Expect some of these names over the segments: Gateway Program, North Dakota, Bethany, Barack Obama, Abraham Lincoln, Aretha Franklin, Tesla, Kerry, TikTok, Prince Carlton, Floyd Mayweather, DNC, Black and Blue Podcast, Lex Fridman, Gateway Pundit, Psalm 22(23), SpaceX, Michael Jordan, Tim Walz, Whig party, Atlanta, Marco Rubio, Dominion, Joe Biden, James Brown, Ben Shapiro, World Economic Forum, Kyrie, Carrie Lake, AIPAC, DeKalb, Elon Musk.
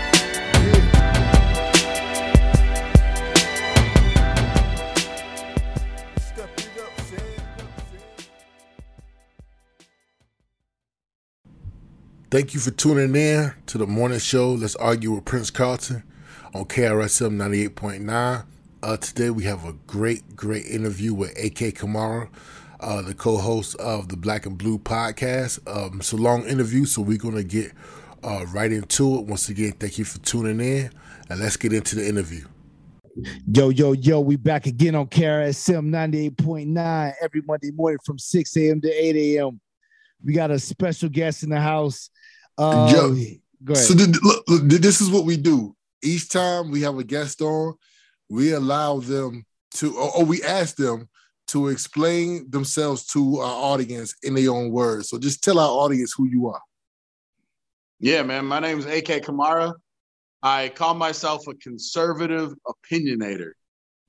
Thank you for tuning in to the morning show, Let's Argue with Prince Carlton on KRSM 98.9. Today we have a great interview with AK Kamara, the co-host of the Black and Blue podcast. It's a long interview, so we're going to get right into it. Once again, thank you for tuning in, and let's get into the interview. Yo, we back again on KRSM 98.9 every Monday morning from 6 a.m. to 8 a.m. We got a special guest in the house. Go ahead. So look, this is what we do. Each time we have a guest on, we allow them to, or we ask them to explain themselves to our audience in their own words. So just tell our audience who you are. Yeah, man. My name is AK Kamara. I call myself a conservative opinionator.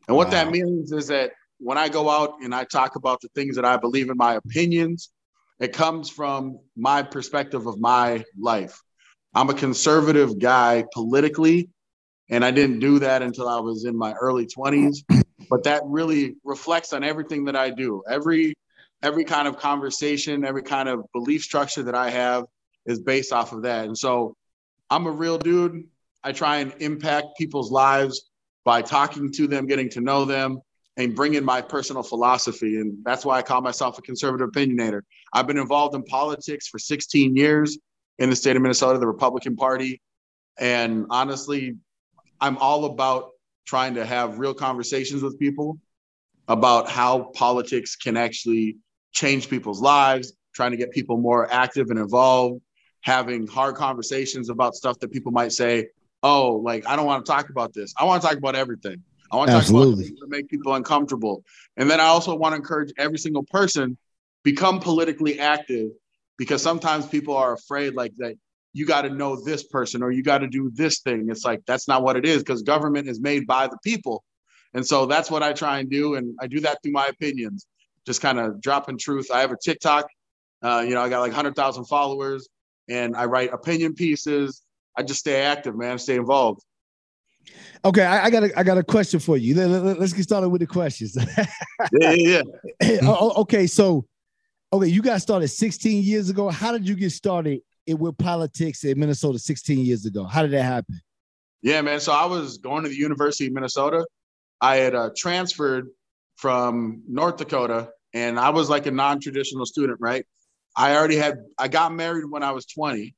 And what that means is that when I go out and I talk about the things that I believe in, my opinions, it comes from my perspective of my life. I'm a conservative guy politically, and I didn't do that until I was in my early 20s. But that really reflects on everything that I do. Every kind of conversation, every kind of belief structure that I have is based off of that. And so I'm a real dude. I try and impact people's lives by talking to them, getting to know them, and bring in my personal philosophy. And that's why I call myself a conservative opinionator. I've been involved in politics for 16 years in the state of Minnesota, the Republican Party. And honestly, I'm all about trying to have real conversations with people about how politics can actually change people's lives, trying to get people more active and involved, having hard conversations about stuff that people might say, oh, like, I don't want to talk about this. I want to talk about everything. I want to talk about things that make people uncomfortable. And then I also want to encourage every single person, become politically active, because sometimes people are afraid like that you got to know this person or you got to do this thing. It's like, that's not what it is, because government is made by the people. And so that's what I try and do. And I do that through my opinions, just kind of dropping truth. I have a TikTok, I got like 100,000 followers, and I write opinion pieces. I just stay active, man, stay involved. Okay, I got a question for you. Let's get started with the questions. Yeah. Okay, so Okay, you got started 16 years ago. How did you get started with politics in Minnesota 16 years ago? How did that happen? Yeah, man. So I was going to the University of Minnesota. I had transferred from North Dakota, and I was like a non-traditional student, right? I got married when I was 20.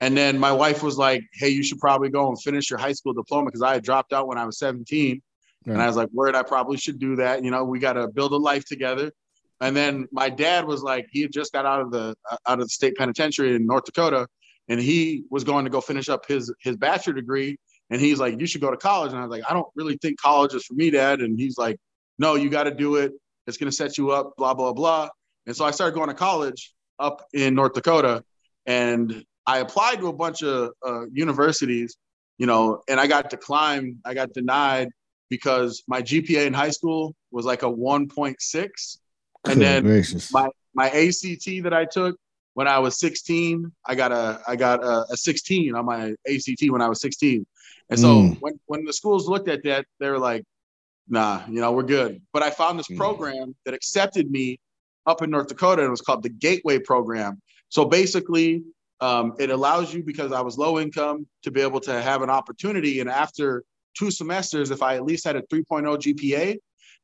And then my wife was like, hey, you should probably go and finish your high school diploma, because I had dropped out when I was 17. Right. And I was like, word, I probably should do that. You know, we got to build a life together. And then my dad was like, he had just got out of the state penitentiary in North Dakota, and he was going to go finish up his bachelor degree. And he's like, you should go to college. And I was like, I don't really think college is for me, Dad. And he's like, no, you got to do it. It's going to set you up, blah, blah, blah. And so I started going to college up in North Dakota, and I applied to a bunch of universities, you know, and I got denied because my GPA in high school was like a 1.6. And then my ACT that I took when I was 16, I got a 16 on my ACT when I was 16. And so when the schools looked at that, they were like, nah, you know, we're good. But I found this program that accepted me up in North Dakota, and it was called the Gateway Program. So basically, it allows you, because I was low income, to be able to have an opportunity. And after 2 semesters, if I at least had a 3.0 GPA,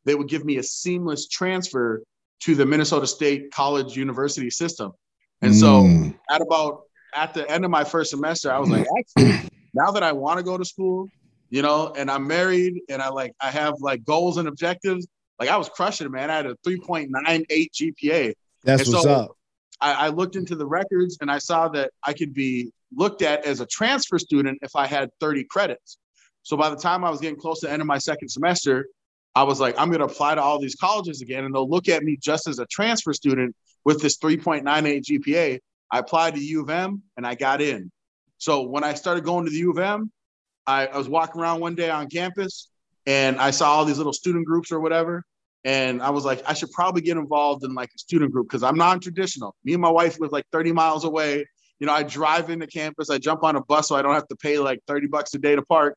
they would give me a seamless transfer to the Minnesota State College University system. And so at the end of my first semester, I was like, actually, now that I want to go to school, you know, and I'm married, and I have like goals and objectives. Like, I was crushing it, man. I had a 3.98 GPA. That's what's up. I looked into the records, and I saw that I could be looked at as a transfer student if I had 30 credits. So by the time I was getting close to the end of my second semester, I was like, I'm going to apply to all these colleges again, and they'll look at me just as a transfer student with this 3.98 GPA. I applied to U of M, and I got in. So when I started going to the U of M, I was walking around one day on campus, and I saw all these little student groups or whatever. And I was like, I should probably get involved in like a student group, because I'm non-traditional. Me and my wife live like 30 miles away. You know, I drive into campus, I jump on a bus so I don't have to pay like $30 a day to park.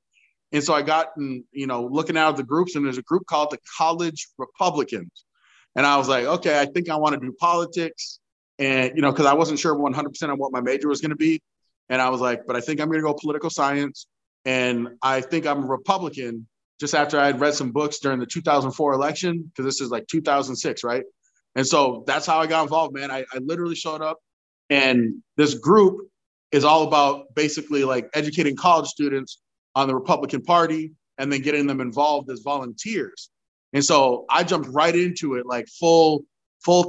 And so I got, you know, looking out of the groups, and there's a group called the College Republicans. And I was like, okay, I think I want to do politics. And, you know, because I wasn't sure 100% on what my major was going to be. And I was like, but I think I'm going to go political science. And I think I'm a Republican, just after I had read some books during the 2004 election, because this is like 2006, right? And so that's how I got involved, man. I literally showed up, and this group is all about basically like educating college students on the Republican Party and then getting them involved as volunteers. And so I jumped right into it, like full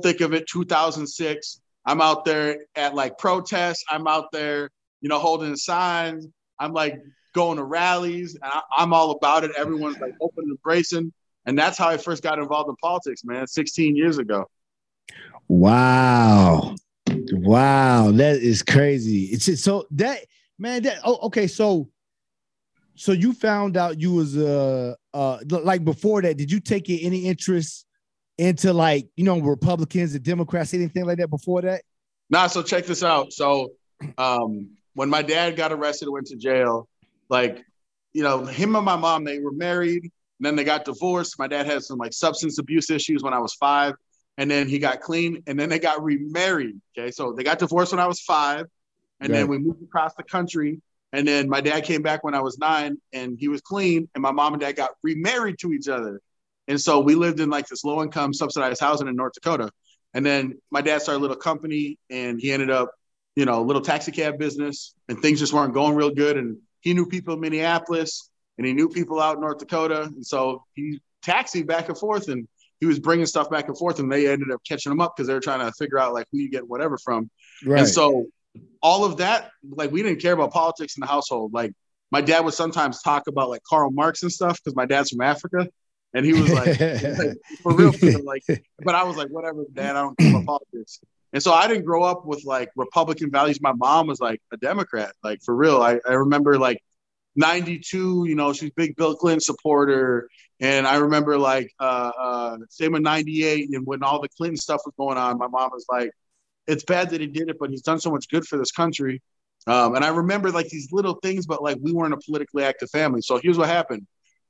thick of it, 2006. I'm out there at like protests. I'm out there, you know, holding signs. I'm like going to rallies, and I'm all about it. Everyone's like open and bracing. And that's how I first got involved in politics, man, 16 years ago. Wow. That is crazy. It's just, so that, man, that, oh, okay. So you found out you was, like before that, did you take any interest into like, you know, Republicans and Democrats, anything like that before that? Nah. So check this out. So, when my dad got arrested and went to jail, like, you know, him and my mom, they were married, and then they got divorced. My dad had some like substance abuse issues when I was 5, and then he got clean, and then they got remarried. Okay. So they got divorced when I was 5, and then we moved across the country. And then my dad came back when I was 9, and he was clean, and my mom and dad got remarried to each other. And so we lived in like this low income subsidized housing in North Dakota. And then my dad started a little company, and he ended up, you know, a little taxi cab business, and things just weren't going real good. And he knew people in Minneapolis, and he knew people out in North Dakota. And so he taxied back and forth, and he was bringing stuff back and forth, and they ended up catching him up because they were trying to figure out like who you get whatever from. Right. And so all of that, like, we didn't care about politics in the household. Like, my dad would sometimes talk about like Karl Marx and stuff, because my dad's from Africa. And he was like, for real, like, but I was like, whatever, Dad, I don't care about politics. And so I didn't grow up with like Republican values. My mom was like a Democrat, like for real. I remember like 92, you know, she's a big Bill Clinton supporter. And I remember like same in 98. And when all the Clinton stuff was going on, my mom was like, it's bad that he did it, but he's done so much good for this country. And I remember like these little things, but like we weren't a politically active family. So here's what happened.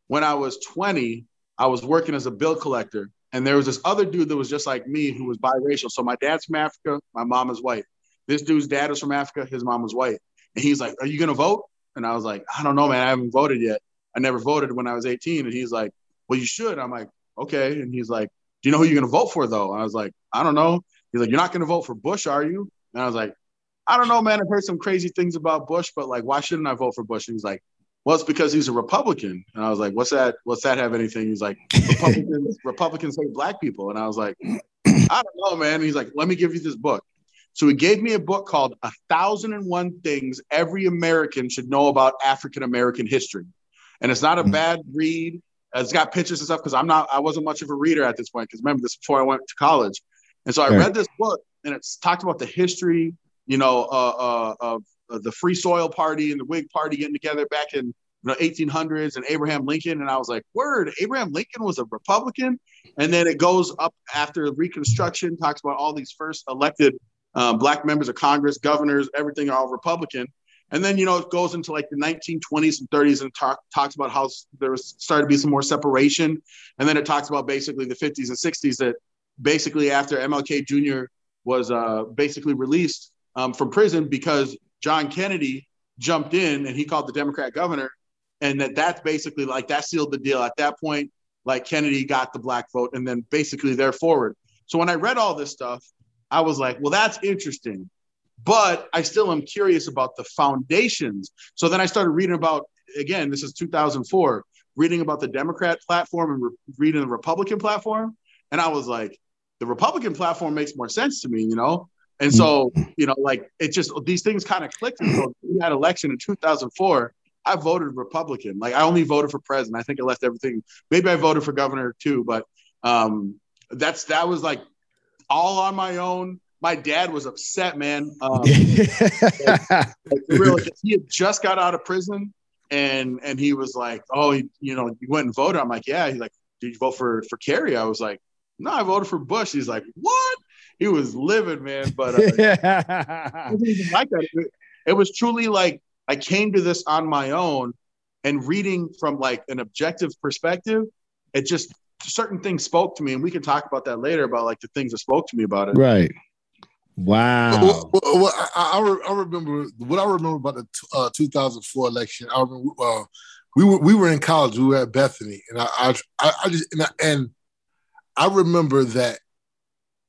When I was 20, I was working as a bill collector. And there was this other dude that was just like me who was biracial. So my dad's from Africa. My mom is white. This dude's dad was from Africa. His mom was white. And he's like, are you going to vote? And I was like, I don't know, man. I haven't voted yet. I never voted when I was 18. And he's like, well, you should. I'm like, okay. And he's like, do you know who you're going to vote for, though? And I was like, I don't know. He's like, you're not going to vote for Bush, are you? And I was like, I don't know, man. I've heard some crazy things about Bush, but like, why shouldn't I vote for Bush? And he's like, well, it's because he's a Republican. And I was like, what's that have anything? He's like, Republicans hate black people. And I was like, I don't know, man. And he's like, let me give you this book. So he gave me a book called 1,001 Things Every American Should Know About African-American History. And it's not a bad read. It's got pictures and stuff because I wasn't much of a reader at this point, because remember, this is before I went to college. And so I read this book, and it's talked about the history, you know, of the Free Soil Party and the Whig party getting together back in the 1800s, and Abraham Lincoln. And I was like, word, Abraham Lincoln was a Republican. And then it goes up after Reconstruction, talks about all these first elected black members of Congress, governors, everything are all Republican. And then, you know, it goes into like the 1920s and 30s and talks about how there was started to be some more separation. And then it talks about basically the 50s and 60s that basically after MLK Jr. was basically released from prison because John Kennedy jumped in and he called the Democrat governor. And that's basically like that sealed the deal. At that point, like Kennedy got the black vote and then basically they're forward. So when I read all this stuff, I was like, well, that's interesting. But I still am curious about the foundations. So then I started reading about, again, this is 2004, reading about the Democrat platform and reading the Republican platform. And I was like, the Republican platform makes more sense to me, you know? And so, you know, like it just, these things kind of clicked. And so we had election in 2004. I voted Republican. Like I only voted for president. I think I left everything. Maybe I voted for governor too, but that was like all on my own. My dad was upset, man. He had just got out of prison, and he was like, "Oh, you know, you went and voted." I'm like, "Yeah." He's like, "Did you vote for Kerry?" I was like, "No, I voted for Bush." He's like, "What?" He was livid, man. But it wasn't even like that. It was truly like I came to this on my own, and reading from like an objective perspective, it just certain things spoke to me, and we can talk about that later about like the things that spoke to me about it, right? Wow. Well, I remember what I remember about the 2004 election. I remember we were in college. We were at Bethany, and I remember that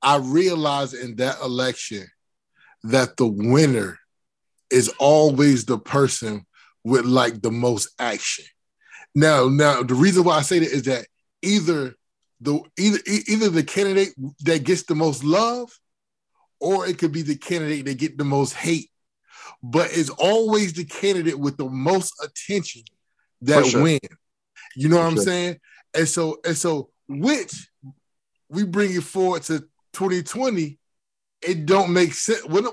I realized in that election that the winner is always the person with like the most action. Now the reason why I say that is that either the candidate that gets the most love, or it could be the candidate that get the most hate, but it's always the candidate with the most attention that wins. You know what I'm saying? And so, which we bring it forward to 2020, it don't make sense. We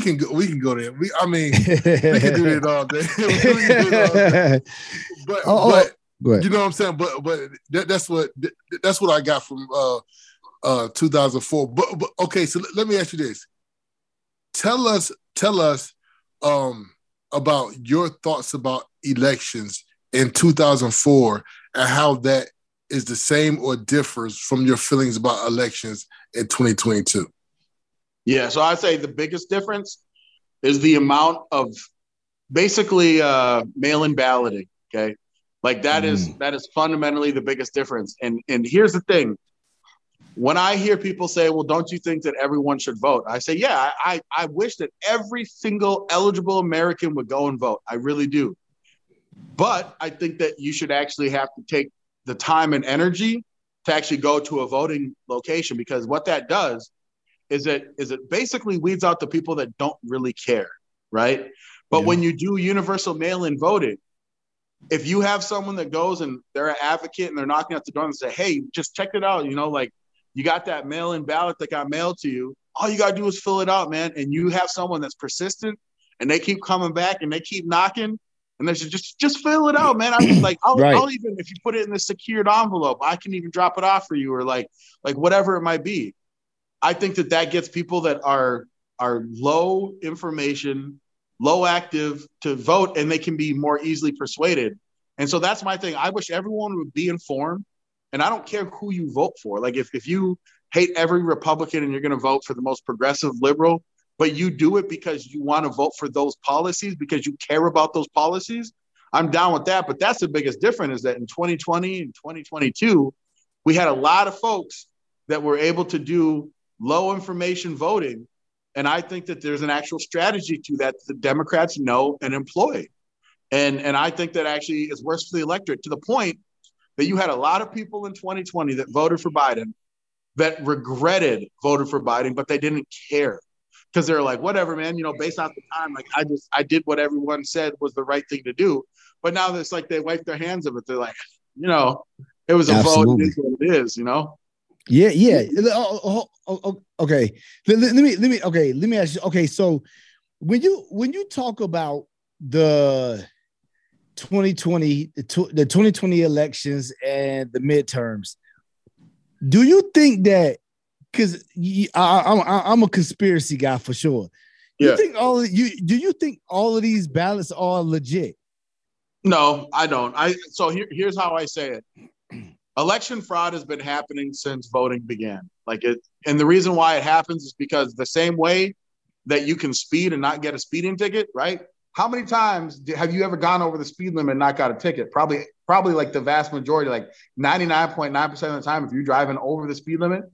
can go there. We can do it all day. But you know what I'm saying? But that's what I got from 2004. But okay, so let me ask you this. Tell us about your thoughts about elections in 2004 and how that is the same or differs from your feelings about elections in 2022. Yeah, so I'd say the biggest difference is the amount of basically mail-in balloting. Okay, like that is fundamentally the biggest difference. And here's the thing. When I hear people say, well, don't you think that everyone should vote? I say, yeah, I wish that every single eligible American would go and vote. I really do. But I think that you should actually have to take the time and energy to actually go to a voting location, because what that does is it basically weeds out the people that don't really care, right? But when you do universal mail-in voting, if you have someone that goes and they're an advocate and they're knocking at the door and say, hey, just check it out, you know, like, you got that mail-in ballot that got mailed to you. All you got to do is fill it out, man. And you have someone that's persistent and they keep coming back and they keep knocking. And they should just fill it out, man. I'm just like, I'll even, if you put it in the secured envelope, I can even drop it off for you, or like whatever it might be. I think that gets people that are low information, low active to vote, and they can be more easily persuaded. And so that's my thing. I wish everyone would be informed. And I don't care who you vote for. Like if you hate every Republican and you're going to vote for the most progressive liberal, but you do it because you want to vote for those policies, because you care about those policies, I'm down with that. But that's the biggest difference, is that in 2020 and 2022, we had a lot of folks that were able to do low information voting. And I think that there's an actual strategy to that the Democrats know and employ. And I think that actually is worse for the electorate, to the point that you had a lot of people in 2020 that voted for Biden that regretted voted for Biden, but they didn't care. Because they're like, whatever, man, you know, based off the time, like I did what everyone said was the right thing to do. But now it's like they wipe their hands of it. They're like, you know, it was a vote. It is what it is, you know? Yeah. Yeah. Okay. Let me ask you. Okay. So when you talk about the 2020 elections and the midterms, do you think that, because I'm a conspiracy guy for sure. Yeah. Do you think all of these ballots are legit? No, I don't. So here's how I say it. Election fraud has been happening since voting began. And the reason why it happens is because the same way that you can speed and not get a speeding ticket, right? How many times have you ever gone over the speed limit and not got a ticket? Probably like the vast majority, like 99.9% of the time, if you're driving over the speed limit,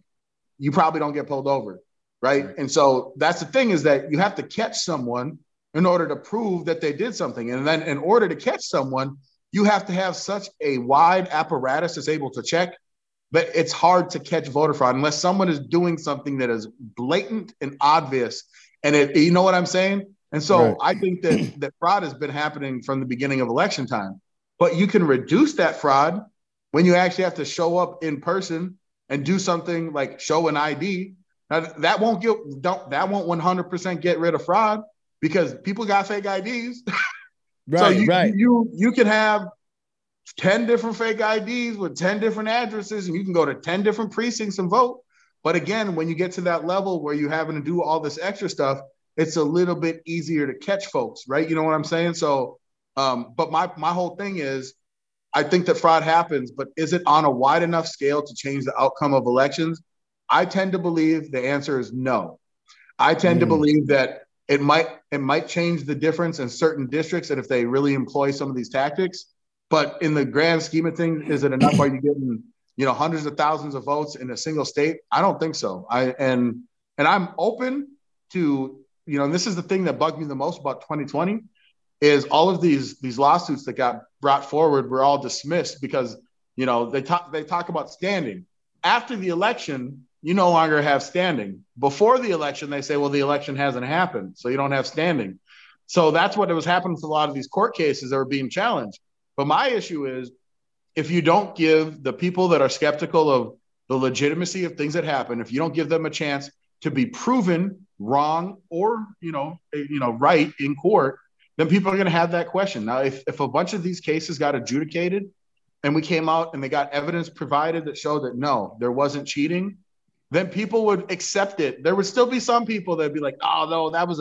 you probably don't get pulled over, right? And so that's the thing, is that you have to catch someone in order to prove that they did something. And then in order to catch someone, you have to have such a wide apparatus that's able to check, but it's hard to catch voter fraud unless someone is doing something that is blatant and obvious. And you know what I'm saying? And so right. I think that fraud has been happening from the beginning of election time, but you can reduce that fraud when you actually have to show up in person and do something like show an ID. Now that won't 100% get rid of fraud, because people got fake IDs. Right, so you can have 10 different fake IDs with 10 different addresses, and you can go to 10 different precincts and vote. But again, when you get to that level where you're having to do all this extra stuff, it's a little bit easier to catch folks, right? You know what I'm saying? So, but my whole thing is, I think that fraud happens, but is it on a wide enough scale to change the outcome of elections? I tend to believe the answer is no. I tend to believe that it might change the difference in certain districts, and if they really employ some of these tactics, but in the grand scheme of things, is it enough? Are you getting, you know, hundreds of thousands of votes in a single state? I don't think so. And I'm open to, you know, and this is the thing that bugged me the most about 2020. Is all of these lawsuits that got brought forward were all dismissed because, you know, they talk about standing. After the election, you no longer have standing. Before the election, they say, well, the election hasn't happened, so you don't have standing. So that's what was happening with a lot of these court cases that were being challenged. But my issue is, if you don't give the people that are skeptical of the legitimacy of things that happen, if you don't give them a chance to be proven wrong or, you know, right in court, then people are going to have that question. Now, if a bunch of these cases got adjudicated and we came out and they got evidence provided that showed that, no, there wasn't cheating, then people would accept it. There would still be some people that'd be like, oh, no, that was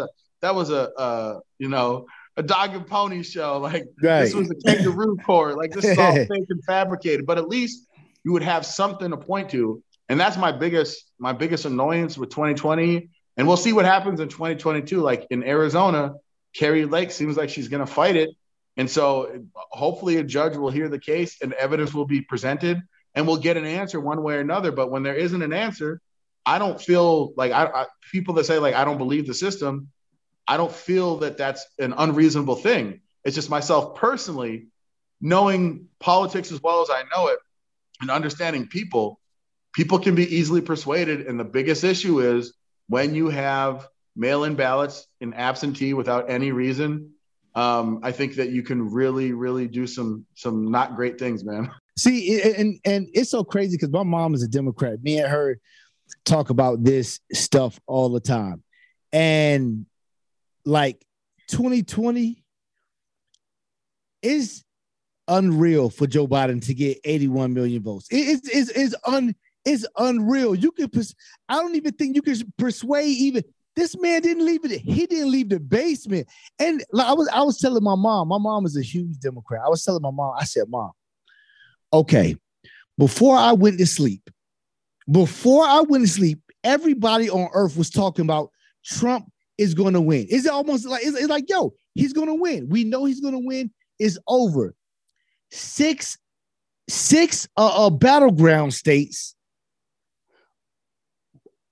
a dog and pony show. Like right. This was a kangaroo court. Like this is all fake and fabricated. But at least you would have something to point to. And that's my biggest annoyance with 2020. And we'll see what happens in 2022. Like in Arizona, Carrie Lake seems like she's going to fight it. And so hopefully a judge will hear the case and evidence will be presented and we'll get an answer one way or another. But when there isn't an answer, I don't feel like people that say, like, I don't believe the system, I don't feel that that's an unreasonable thing. It's just myself personally, knowing politics as well as I know it and understanding people can be easily persuaded. And the biggest issue is when you have mail-in ballots and absentee without any reason, I think that you can really, really do some not great things, man. See, and it's so crazy because my mom is a Democrat. Me and her talk about this stuff all the time. And like 2020 is unreal for Joe Biden to get 81 million votes. It's unreal. I don't even think you can persuade even. This man didn't leave it. He didn't leave the basement. And I was telling my mom is a huge Democrat. I was telling my mom, I said, Mom, okay, Before I went to sleep, everybody on earth was talking about Trump is going to win. Is it almost like, it's like, yo, he's going to win. We know he's going to win. It's over. Six battleground states.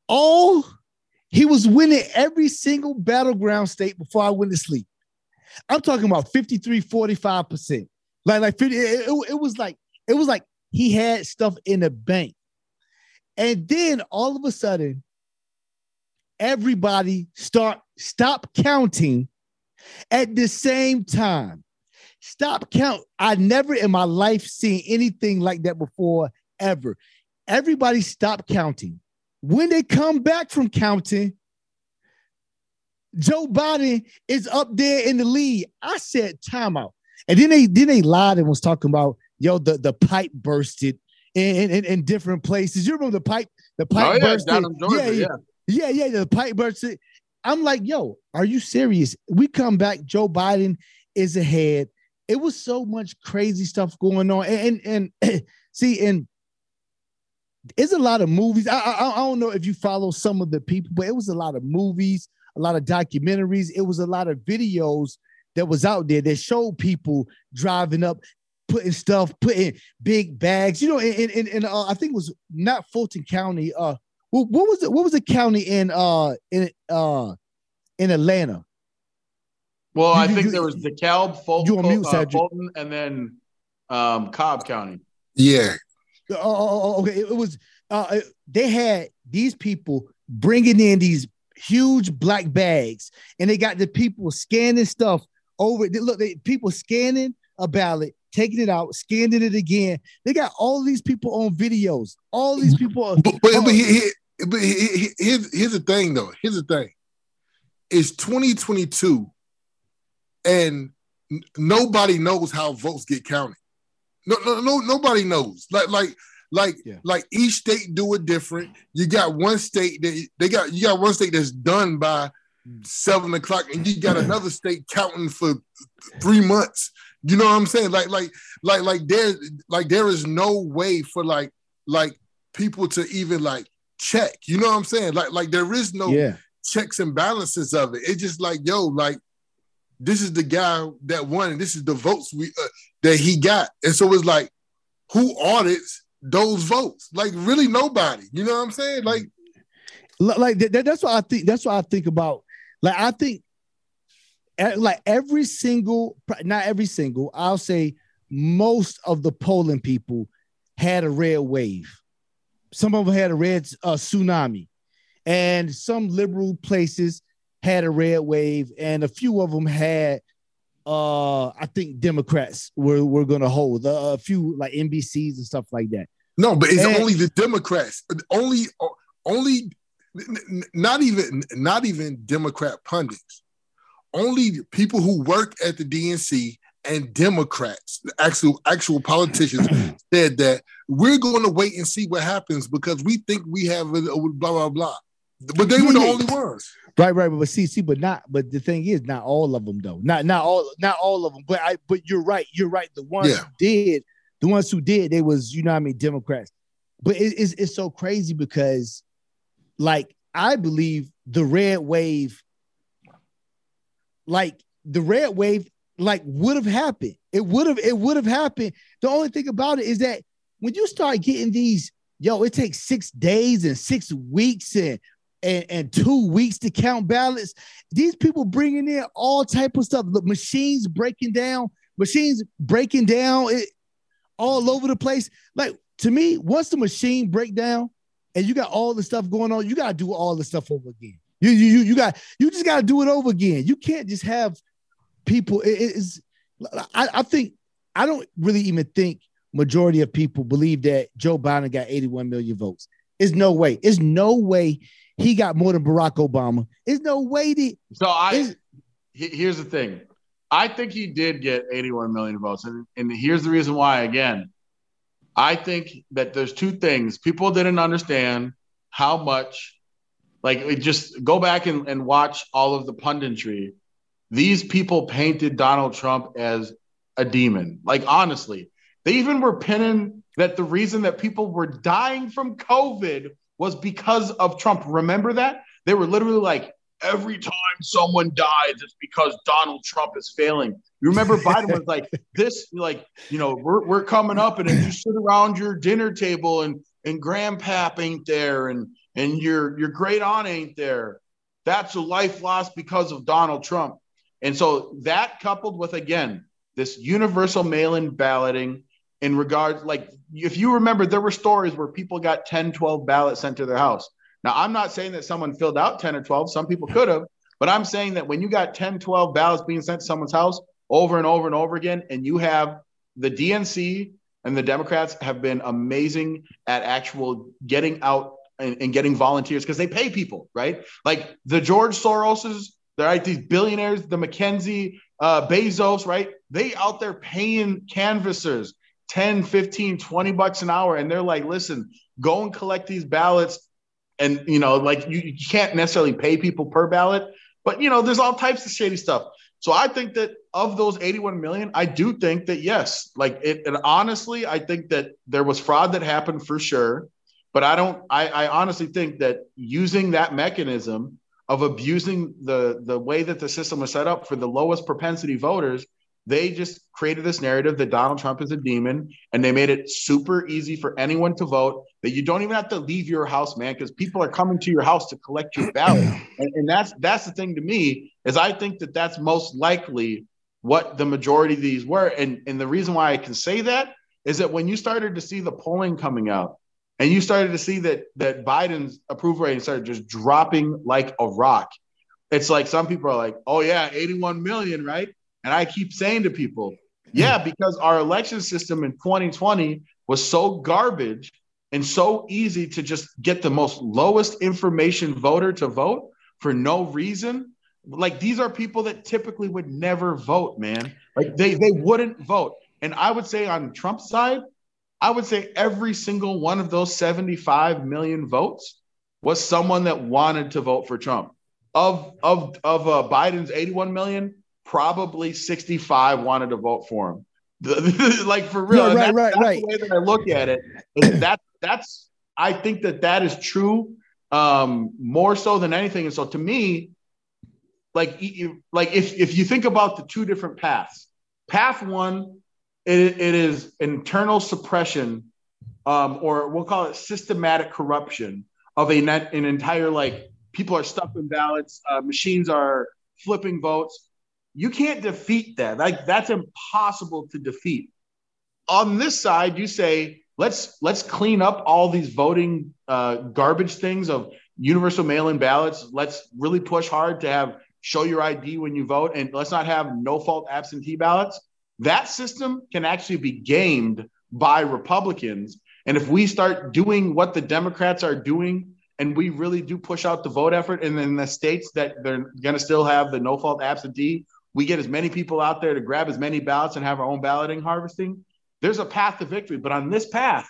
All he was winning every single battleground state before I went to sleep. I'm talking about 53, 45%. Like 50, it was like he had stuff in the bank. And then all of a sudden, everybody stop counting at the same time. Stop count. I never in my life seen anything like that before, ever. Everybody stop counting. When they come back from counting, Joe Biden is up there in the lead. I said timeout. And then they lied and was talking about, yo, the pipe bursted in different places. You remember the pipe bursted? The pipe bursted. I'm like, yo, are you serious? We come back, Joe Biden is ahead. It was so much crazy stuff going on. And see, and it's a lot of movies. I don't know if you follow some of the people, but it was a lot of movies, a lot of documentaries. It was a lot of videos that was out there that showed people driving up, putting big bags. You know, in I think it was not Fulton County. What was the county in Atlanta? Well, I think there was DeKalb, Fulton, and then Cobb County. Yeah. Oh, okay. It was they had these people bringing in these huge black bags, and they got the people scanning stuff over. Look, people scanning a ballot, taking it out, scanning it again. They got all these people on videos. All these people. But here's the thing, though. Here's the thing. It's 2022. And nobody knows how votes get counted. No, nobody knows. Like each state do it different. You got one state that you got one state that's done by 7 o'clock, and you got another state counting for 3 months. You know what I'm saying? There is no way for like people to even like check. You know what I'm saying? Like there is no checks and balances of it. It's just like, yo, like, this is the guy that won, and this is the votes that he got. And so it's like, who audits those votes? Like, really nobody. You know what I'm saying? That's what I think. That's what I think about. Like, I think, like, not every single, I'll say most of the polling people had a red wave. Some of them had a red tsunami, and some liberal places had a red wave, and a few of them had, I think Democrats were going to hold a few like NBCs and stuff like that. No, but it's only the Democrats. Only, not even Democrat pundits. Only people who work at the DNC and Democrats, actual politicians, said that we're going to wait and see what happens because we think we have blah blah blah. But they were the only ones. Right. But but the thing is, not all of them though. Not all of them. But you're right. The ones who did, they was, you know what I mean, Democrats. But it's so crazy because, like, I believe the red wave would have happened. It would have happened. The only thing about it is that when you start getting these, yo, it takes 6 days and 6 weeks and 2 weeks to count ballots. These people bringing in all type of stuff. Look, machines breaking down it, all over the place. Like, to me, once the machine break down and you got all the stuff going on, you got to do all the stuff over again. You just got to do it over again. You can't just have people. I don't really even think majority of people believe that Joe Biden got 81 million votes. There's no way. There's no way he got more than Barack Obama. There's no way that. Here's the thing. I think he did get 81 million votes. And here's the reason why, again. I think that there's two things. People didn't understand how much, like, just go back and watch all of the punditry. These people painted Donald Trump as a demon. Like, honestly, they even were pinning that the reason that people were dying from COVID was because of Trump. Remember that? They were literally like, every time someone dies, it's because Donald Trump is failing. You remember Biden was like this, like, you know, we're coming up, and if you sit around your dinner table and grandpap ain't there and your great aunt ain't there, that's a life lost because of Donald Trump. And so that coupled with, again, this universal mail-in balloting in regards, like, if you remember, there were stories where people got 10, 12 ballots sent to their house. Now, I'm not saying that someone filled out 10 or 12. Some people could have. But I'm saying that when you got 10, 12 ballots being sent to someone's house over and over and over again, and you have the DNC and the Democrats have been amazing at actual getting out and getting volunteers because they pay people, right? Like the George Soroses, right? These billionaires, the McKenzie, Bezos, right? They out there paying canvassers 10, 15, 20 bucks an hour. And they're like, listen, go and collect these ballots. And, you know, like you can't necessarily pay people per ballot, but, you know, there's all types of shady stuff. So I think that of those 81 million, I do think that, yes, like it, and honestly, I think that there was fraud that happened for sure. But I honestly think that using that mechanism of abusing the way that the system was set up for the lowest propensity voters, they just created this narrative that Donald Trump is a demon, and they made it super easy for anyone to vote, that you don't even have to leave your house, man, because people are coming to your house to collect your ballot. And that's the thing to me, is I think that that's most likely what the majority of these were. And the reason why I can say that is that when you started to see the polling coming out, and you started to see that Biden's approval rating started just dropping like a rock. It's like some people are like, oh, yeah, 81 million, right? And I keep saying to people, yeah, because our election system in 2020 was so garbage and so easy to just get the most lowest information voter to vote for no reason. Like, these are people that typically would never vote, man. Like they wouldn't vote. And I would say on Trump's side, I would say every single one of those 75 million votes was someone that wanted to vote for Trump. Of Biden's 81 million, probably 65 wanted to vote for him. Like, for real. Yeah, right. The way that I look at it, that's I think that is true more so than anything. And so to me, like if you think about the two different paths, path one, it is internal suppression, or we'll call it systematic corruption of an entire, like, people are stuffing ballots, machines are flipping votes. You can't defeat that. Like, that's impossible to defeat. On this side, you say, let's clean up all these voting garbage things of universal mail-in ballots. Let's really push hard to have show your ID when you vote, and let's not have no-fault absentee ballots. That system can actually be gamed by Republicans. And if we start doing what the Democrats are doing, and we really do push out the vote effort, and then the states that they're going to still have the no-fault absentee, we get as many people out there to grab as many ballots and have our own balloting harvesting, there's a path to victory. But on this path,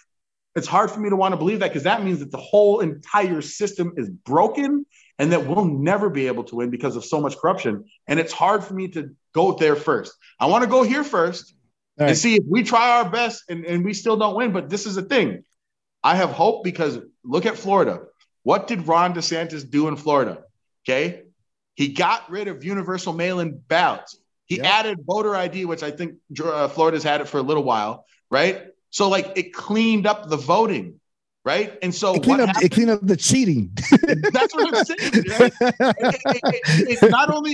it's hard for me to want to believe that, because that means that the whole entire system is broken and that we'll never be able to win because of so much corruption. And it's hard for me to go there first. I want to go here first and see if we try our best and we still don't win. But this is the thing. I have hope, because look at Florida. What did Ron DeSantis do in Florida? Okay. He got rid of universal mail-in ballots. He added voter ID, which I think Florida's had it for a little while, right? So, like, it cleaned up the voting, right? And so it cleaned up the cheating. That's what I'm saying, right? It's not only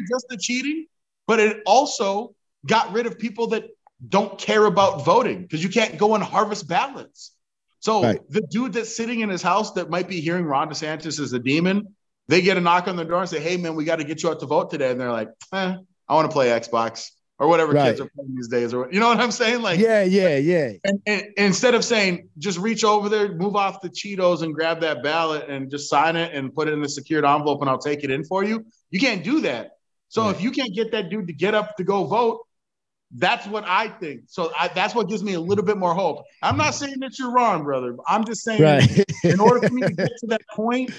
just the cheating, but it also got rid of people that don't care about voting, because you can't go and harvest ballots. So the dude that's sitting in his house that might be hearing Ron DeSantis is a demon, they get a knock on their door and say, hey, man, we got to get you out to vote today. And they're like, I want to play Xbox or whatever kids are playing these days. Or, you know what I'm saying? Like, yeah. And instead of saying, just reach over there, move off the Cheetos and grab that ballot and just sign it and put it in the secured envelope and I'll take it in for you. You can't do that. So if you can't get that dude to get up to go vote, that's what I think. So that's what gives me a little bit more hope. I'm not saying that you're wrong, brother. I'm just saying in order for me to get to that point,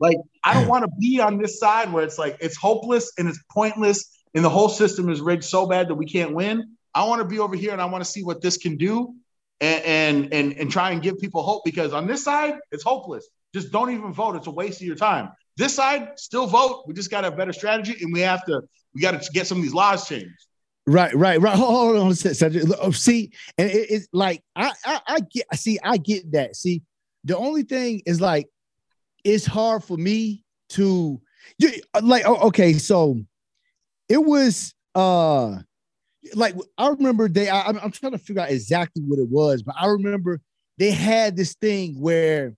like, I don't want to be on this side where it's like, it's hopeless and it's pointless and the whole system is rigged so bad that we can't win. I want to be over here and I want to see what this can do. and try and give people hope, because on this side, it's hopeless. Just don't even vote. It's a waste of your time. This side, still vote. We just got to have better strategy, and we got to get some of these laws changed. Right. Hold on a second. See, and it's like I get that. See, the only thing is, like, it's hard for me to, like, okay, so it was like, I remember I'm trying to figure out exactly what it was, but I remember they had this thing where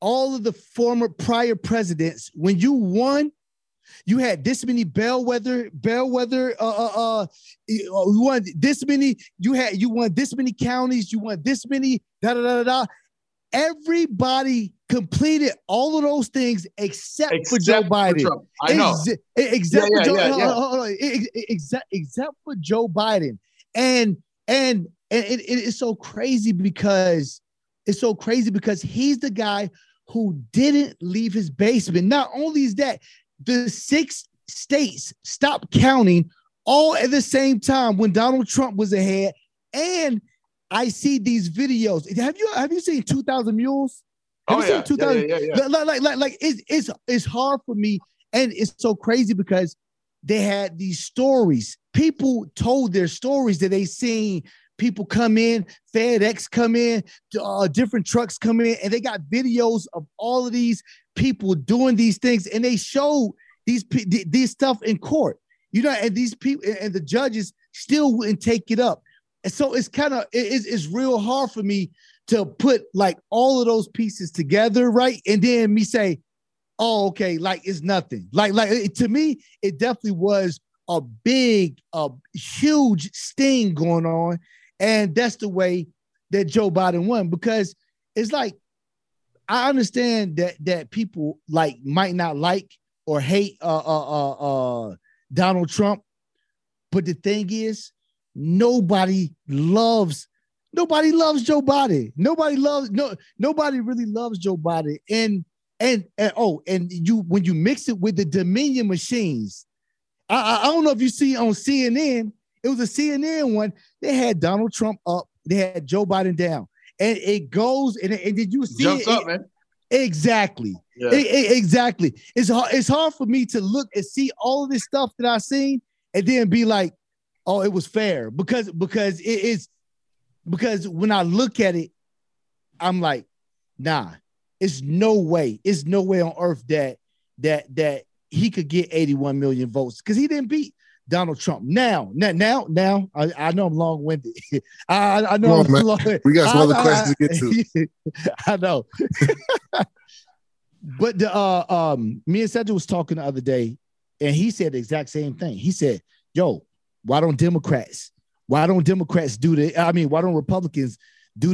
all of the former prior presidents, when you won, you had this many bellwether. You won this many. You won this many counties. You won this many. Everybody completed all of those things except for Joe Biden. Trump. I know. Except for Joe Biden. And it's so crazy because he's the guy who didn't leave his basement. Not only is that, the 6 states stopped counting all at the same time when Donald Trump was ahead. And I see these videos. Have you seen 2,000 Mules? Yeah. Like it's hard for me, and it's so crazy because they had these stories. People told their stories that they seen. People come in, FedEx come in, different trucks come in, and they got videos of all of these people doing these things, and they show these stuff in court, and these people and the judges still wouldn't take it up. And so it's kind of, it's real hard for me to put, like, all of those pieces together, right? And then me say, oh, okay, like, it's nothing. Like to me, it definitely was a big, a huge sting going on. And that's the way that Joe Biden won, because it's like, I understand that people, like, might not like or hate Donald Trump, but the thing is, nobody loves Joe Biden. Nobody really loves Joe Biden. And you, when you mix it with the Dominion machines, I don't know if you see on CNN. It was a CNN one. They had Donald Trump up. They had Joe Biden down. And it goes, and did you see it? Jumps up, man. Exactly. Yeah. Exactly. It's hard for me to look and see all of this stuff that I've seen and then be like, oh, it was fair. Because when I look at it, I'm like, nah, it's no way. It's no way on earth that he could get 81 million votes, because he didn't beat Donald Trump. Now. I know I'm long-winded. I know. Come on, I'm long. We got some other questions to get to. I know. But me and Cedric was talking the other day, and he said the exact same thing. He said, "Yo, why don't Republicans do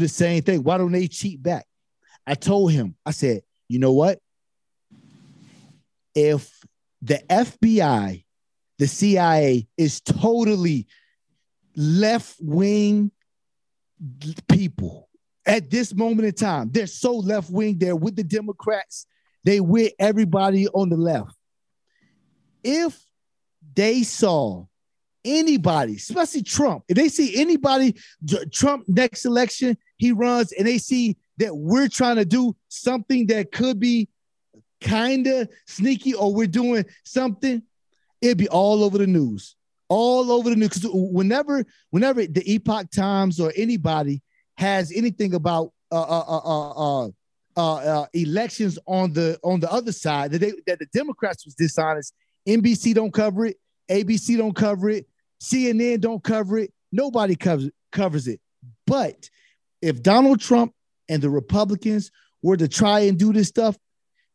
the same thing? Why don't they cheat back?" I told him, I said, "You know what? If the FBI, the CIA is totally left-wing people at this moment in time. They're so left-wing. They're with the Democrats. They with everybody on the left. If they saw anybody, especially Trump, if they see anybody, Trump next election, he runs, and they see that we're trying to do something that could be kind of sneaky, or we're doing something, it'd be all over the news, Because whenever the Epoch Times or anybody has anything about elections on the other side, that the Democrats was dishonest, NBC don't cover it, ABC don't cover it, CNN don't cover it, nobody covers it. But if Donald Trump and the Republicans were to try and do this stuff,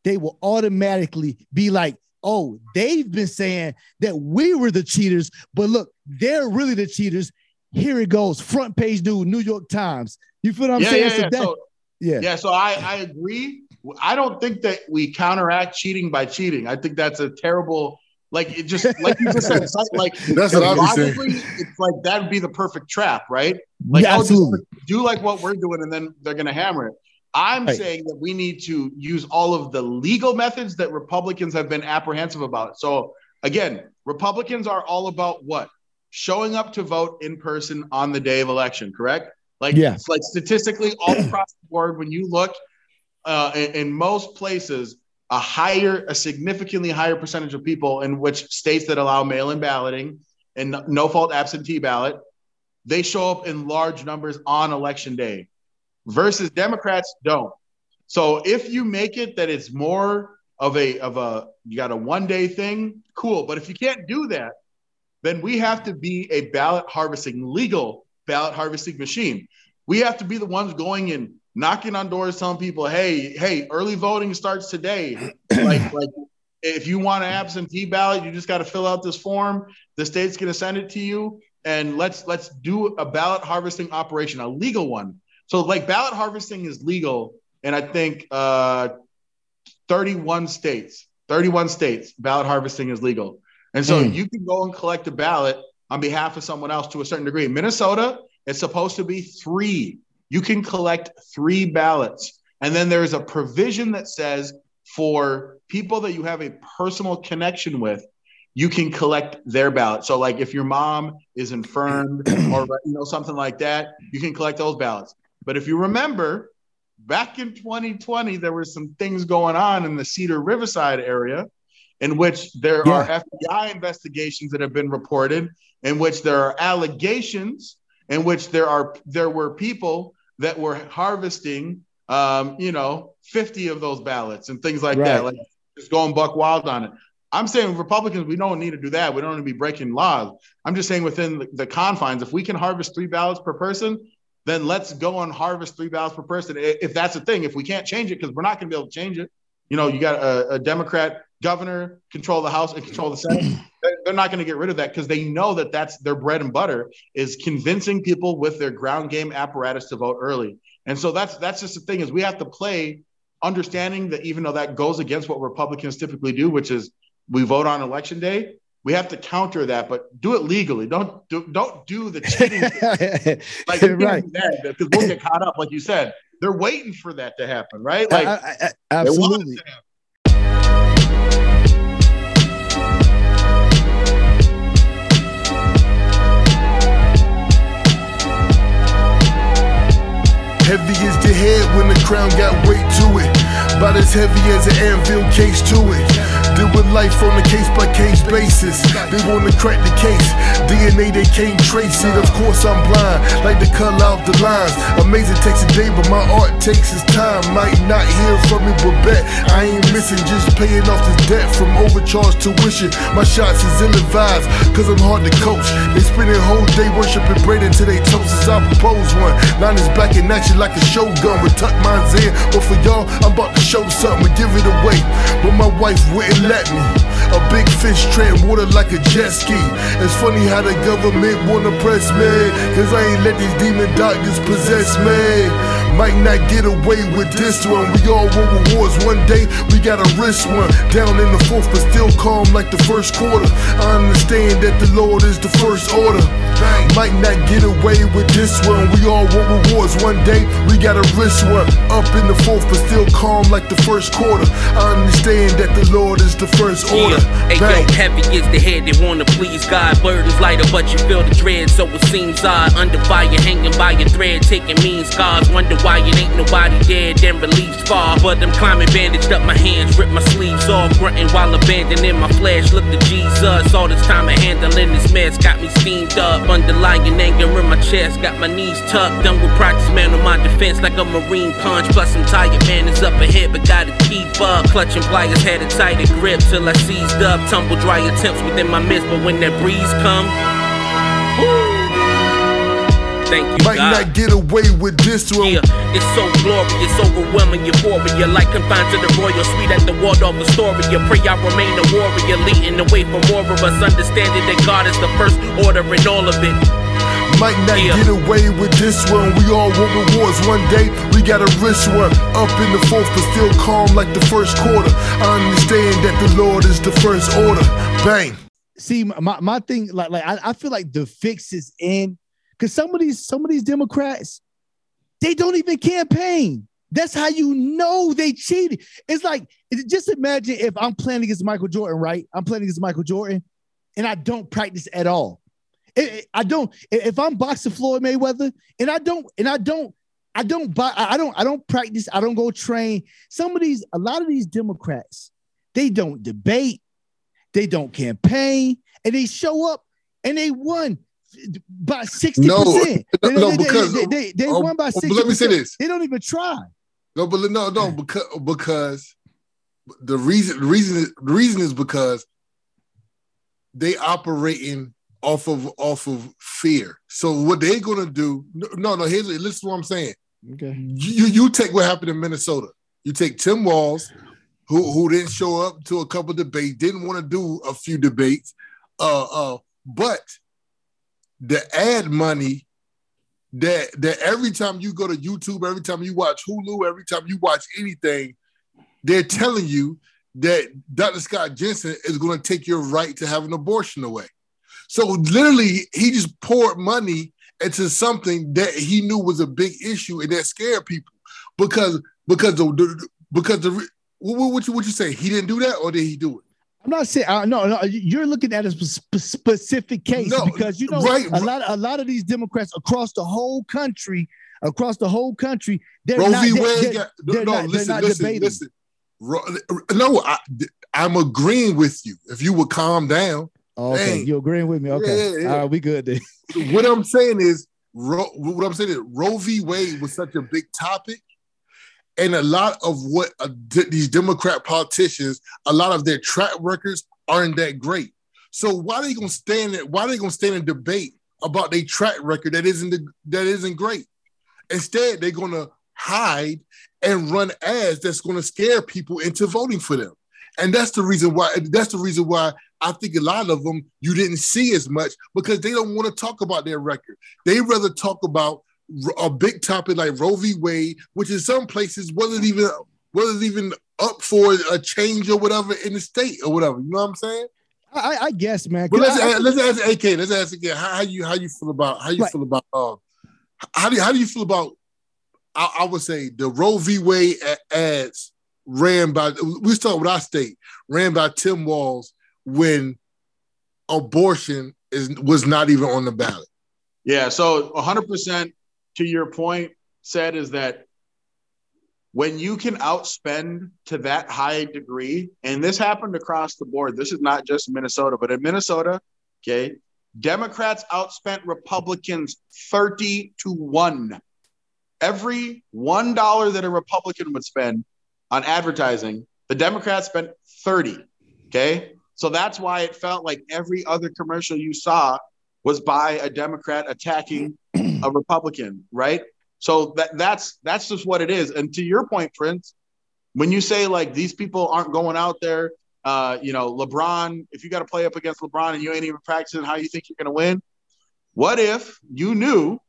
they will automatically be like, oh, they've been saying that we were the cheaters, but look, they're really the cheaters. Here it goes. Front page news, New York Times. You feel what I'm saying? So I agree. I don't think that we counteract cheating by cheating. I think that's a terrible, like, it just, like you just said, like, that's what I'm saying. It's like, that would be the perfect trap, right? Like, yeah, absolutely. Do like what we're doing, and then they're going to hammer it. I'm saying that we need to use all of the legal methods that Republicans have been apprehensive about. So again, Republicans are all about what? Showing up to vote in person on the day of election, correct? Like, yeah. It's like statistically all across the board, when you look in most places, a significantly higher percentage of people in which states that allow mail-in balloting and no-fault absentee ballot, they show up in large numbers on election day versus Democrats don't. So if you make it that it's more of a you got a one-day thing, cool. But if you can't do that, then we have to be a legal ballot harvesting machine. We have to be the ones going in, knocking on doors, telling people, hey, early voting starts today. like if you want an absentee ballot, you just got to fill out this form. The state's going to send it to you. And let's do a ballot harvesting operation, a legal one. So like ballot harvesting is legal. And I think 31 states, ballot harvesting is legal. And so you can go and collect a ballot on behalf of someone else to a certain degree. In Minnesota, it's supposed to be 3. You can collect 3 ballots. And then there is a provision that says for people that you have a personal connection with, you can collect their ballot. So like if your mom is infirmed or something like that, you can collect those ballots. But if you remember, back in 2020, there were some things going on in the Cedar Riverside area in which there are FBI investigations that have been reported, in which there are allegations, in which there were people that were harvesting, 50 of those ballots and things like that, like just going buck wild on it. I'm saying Republicans, we don't need to do that. We don't need to be breaking laws. I'm just saying within the confines, if we can harvest 3 ballots per person, then let's go and harvest 3 ballots per person. If that's a thing, if we can't change it, because we're not going to be able to change it. You got a Democrat governor control the House and control the Senate. They're not going to get rid of that because they know that that's their bread and butter, is convincing people with their ground game apparatus to vote early. And so that's just the thing, is we have to play understanding that even though that goes against what Republicans typically do, which is we vote on election day, we have to counter that, but do it legally. Don't do the cheating. Like do that, because we'll get caught up. Like you said, they're waiting for that to happen, right? Like I absolutely. They want it to happen. Heavy is the head when the crown got weight to it. About as heavy as an anvil case to it. Deal with life on a case-by-case basis. They wanna crack the case. DNA, they can't trace it. Of course I'm blind, like the color of the lines. Amazing takes a day, but my art takes its time. Might not hear from me, but bet I ain't missing. Just paying off this debt from overcharged tuition. My shots is ill-advised, cause I'm hard to coach. They spend a whole day worshiping bread until they toast. As I propose one, line is black in action like a showgun, would tuck mine in. But for y'all, I'm about to show something, give it away. But my wife wouldn't let me. A big fish treading water like a jet ski. It's funny how the government wanna press me, cause I ain't let these demon doctors possess me. Might not get away with this one. We all won rewards one day, we gotta risk one. Down in the 4th but still calm like the first quarter. I understand that the Lord is the first order. Might not get away with this one. We all won rewards one day, we got a wrist one. Up in the 4th but still calm like the first quarter. I understand that the Lord is the first order. Hey yo, heavy is the head that wanna please God. Burdens lighter but you feel the dread, so it seems odd. Under fire, hanging by a thread, taking mean scars. Wonder why it ain't nobody dead and relief's far. But I'm climbing, bandaged up my hands, rip my sleeves off, grunting while abandoning my flesh. Look to Jesus, all this time of handling this mess got me steamed up. Underlying anger in my chest, got my knees tucked. Done with practice, man, on my defense like a marine punch. Plus I'm tired, man, is up ahead, but gotta keep up. Clutching pliers, had a tighter grip till I seized up. Tumble dry attempts within my midst, but when that breeze come, woo. Thank you, might God. Not get away with this one. Yeah, it's so glorious, overwhelming euphoria. Like confined to the royal suite at the Waldorf Astoria. Pray I remain a warrior, leading the way for more of us. Understanding that God is the first order in all of it. Might not get away with this one. We all want rewards one day, we got a risk one. Up in the 4th but still calm like the first quarter. I understand that the Lord is the first order. Bang. See, my thing, like I feel like the fix is in, because some of these Democrats, they don't even campaign. That's how you know they cheated. It's like, just imagine if I'm playing against Michael Jordan, right? I'm playing against Michael Jordan and I don't practice at all. I don't. If I'm boxing Floyd Mayweather, and I don't practice. I don't go train. A lot of these Democrats, they don't debate, they don't campaign, and they show up and they won by 60%. They won by 60%. Let me say this: they don't even try. Because the reason is because they operating off of fear. So what they're gonna do? Listen to what I'm saying. Okay. You take what happened in Minnesota. You take Tim Walz, who didn't show up to a couple debates, didn't want to do a few debates, but the ad money that every time you go to YouTube, every time you watch Hulu, every time you watch anything, they're telling you that Dr. Scott Jensen is going to take your right to have an abortion away. So literally, he just poured money into something that he knew was a big issue and that scared people because what you say? He didn't do that, or did he do it? I'm not saying no. You're looking at a specific case because you know a lot of these Democrats across the whole country. Listen. No, I'm agreeing with you. If you would calm down. Okay, you're agreeing with me. Okay, yeah. All right, we good then. What I'm saying is Roe v. Wade was such a big topic, and a lot of what these Democrat politicians, a lot of their track records aren't that great. So why are they gonna stand? Why are they gonna stand and debate about their track record that isn't great? Instead, they're gonna hide and run ads that's gonna scare people into voting for them. And that's the reason why I think a lot of them you didn't see as much because they don't want to talk about their record. They rather talk about a big topic like Roe v. Wade, which in some places wasn't even up for a change or whatever in the state or whatever. You know what I'm saying? I guess, man. But let's ask AK. Let's ask again. How do you feel about I would say the Roe v. Wade ads ran by Tim Walz when abortion was not even on the ballot. Yeah, so 100% to your point said is that when you can outspend to that high degree, and this happened across the board, this is not just Minnesota, but in Minnesota, okay, Democrats outspent Republicans 30-1. Every $1 that a Republican would spend on advertising, the Democrats spent 30, okay? So that's why it felt like every other commercial you saw was by a Democrat attacking a Republican, right? So that's just what it is. And to your point, Prince, when you say like these people aren't going out there, LeBron, if you got to play up against LeBron and you ain't even practicing, how you think you're going to win? What if you knew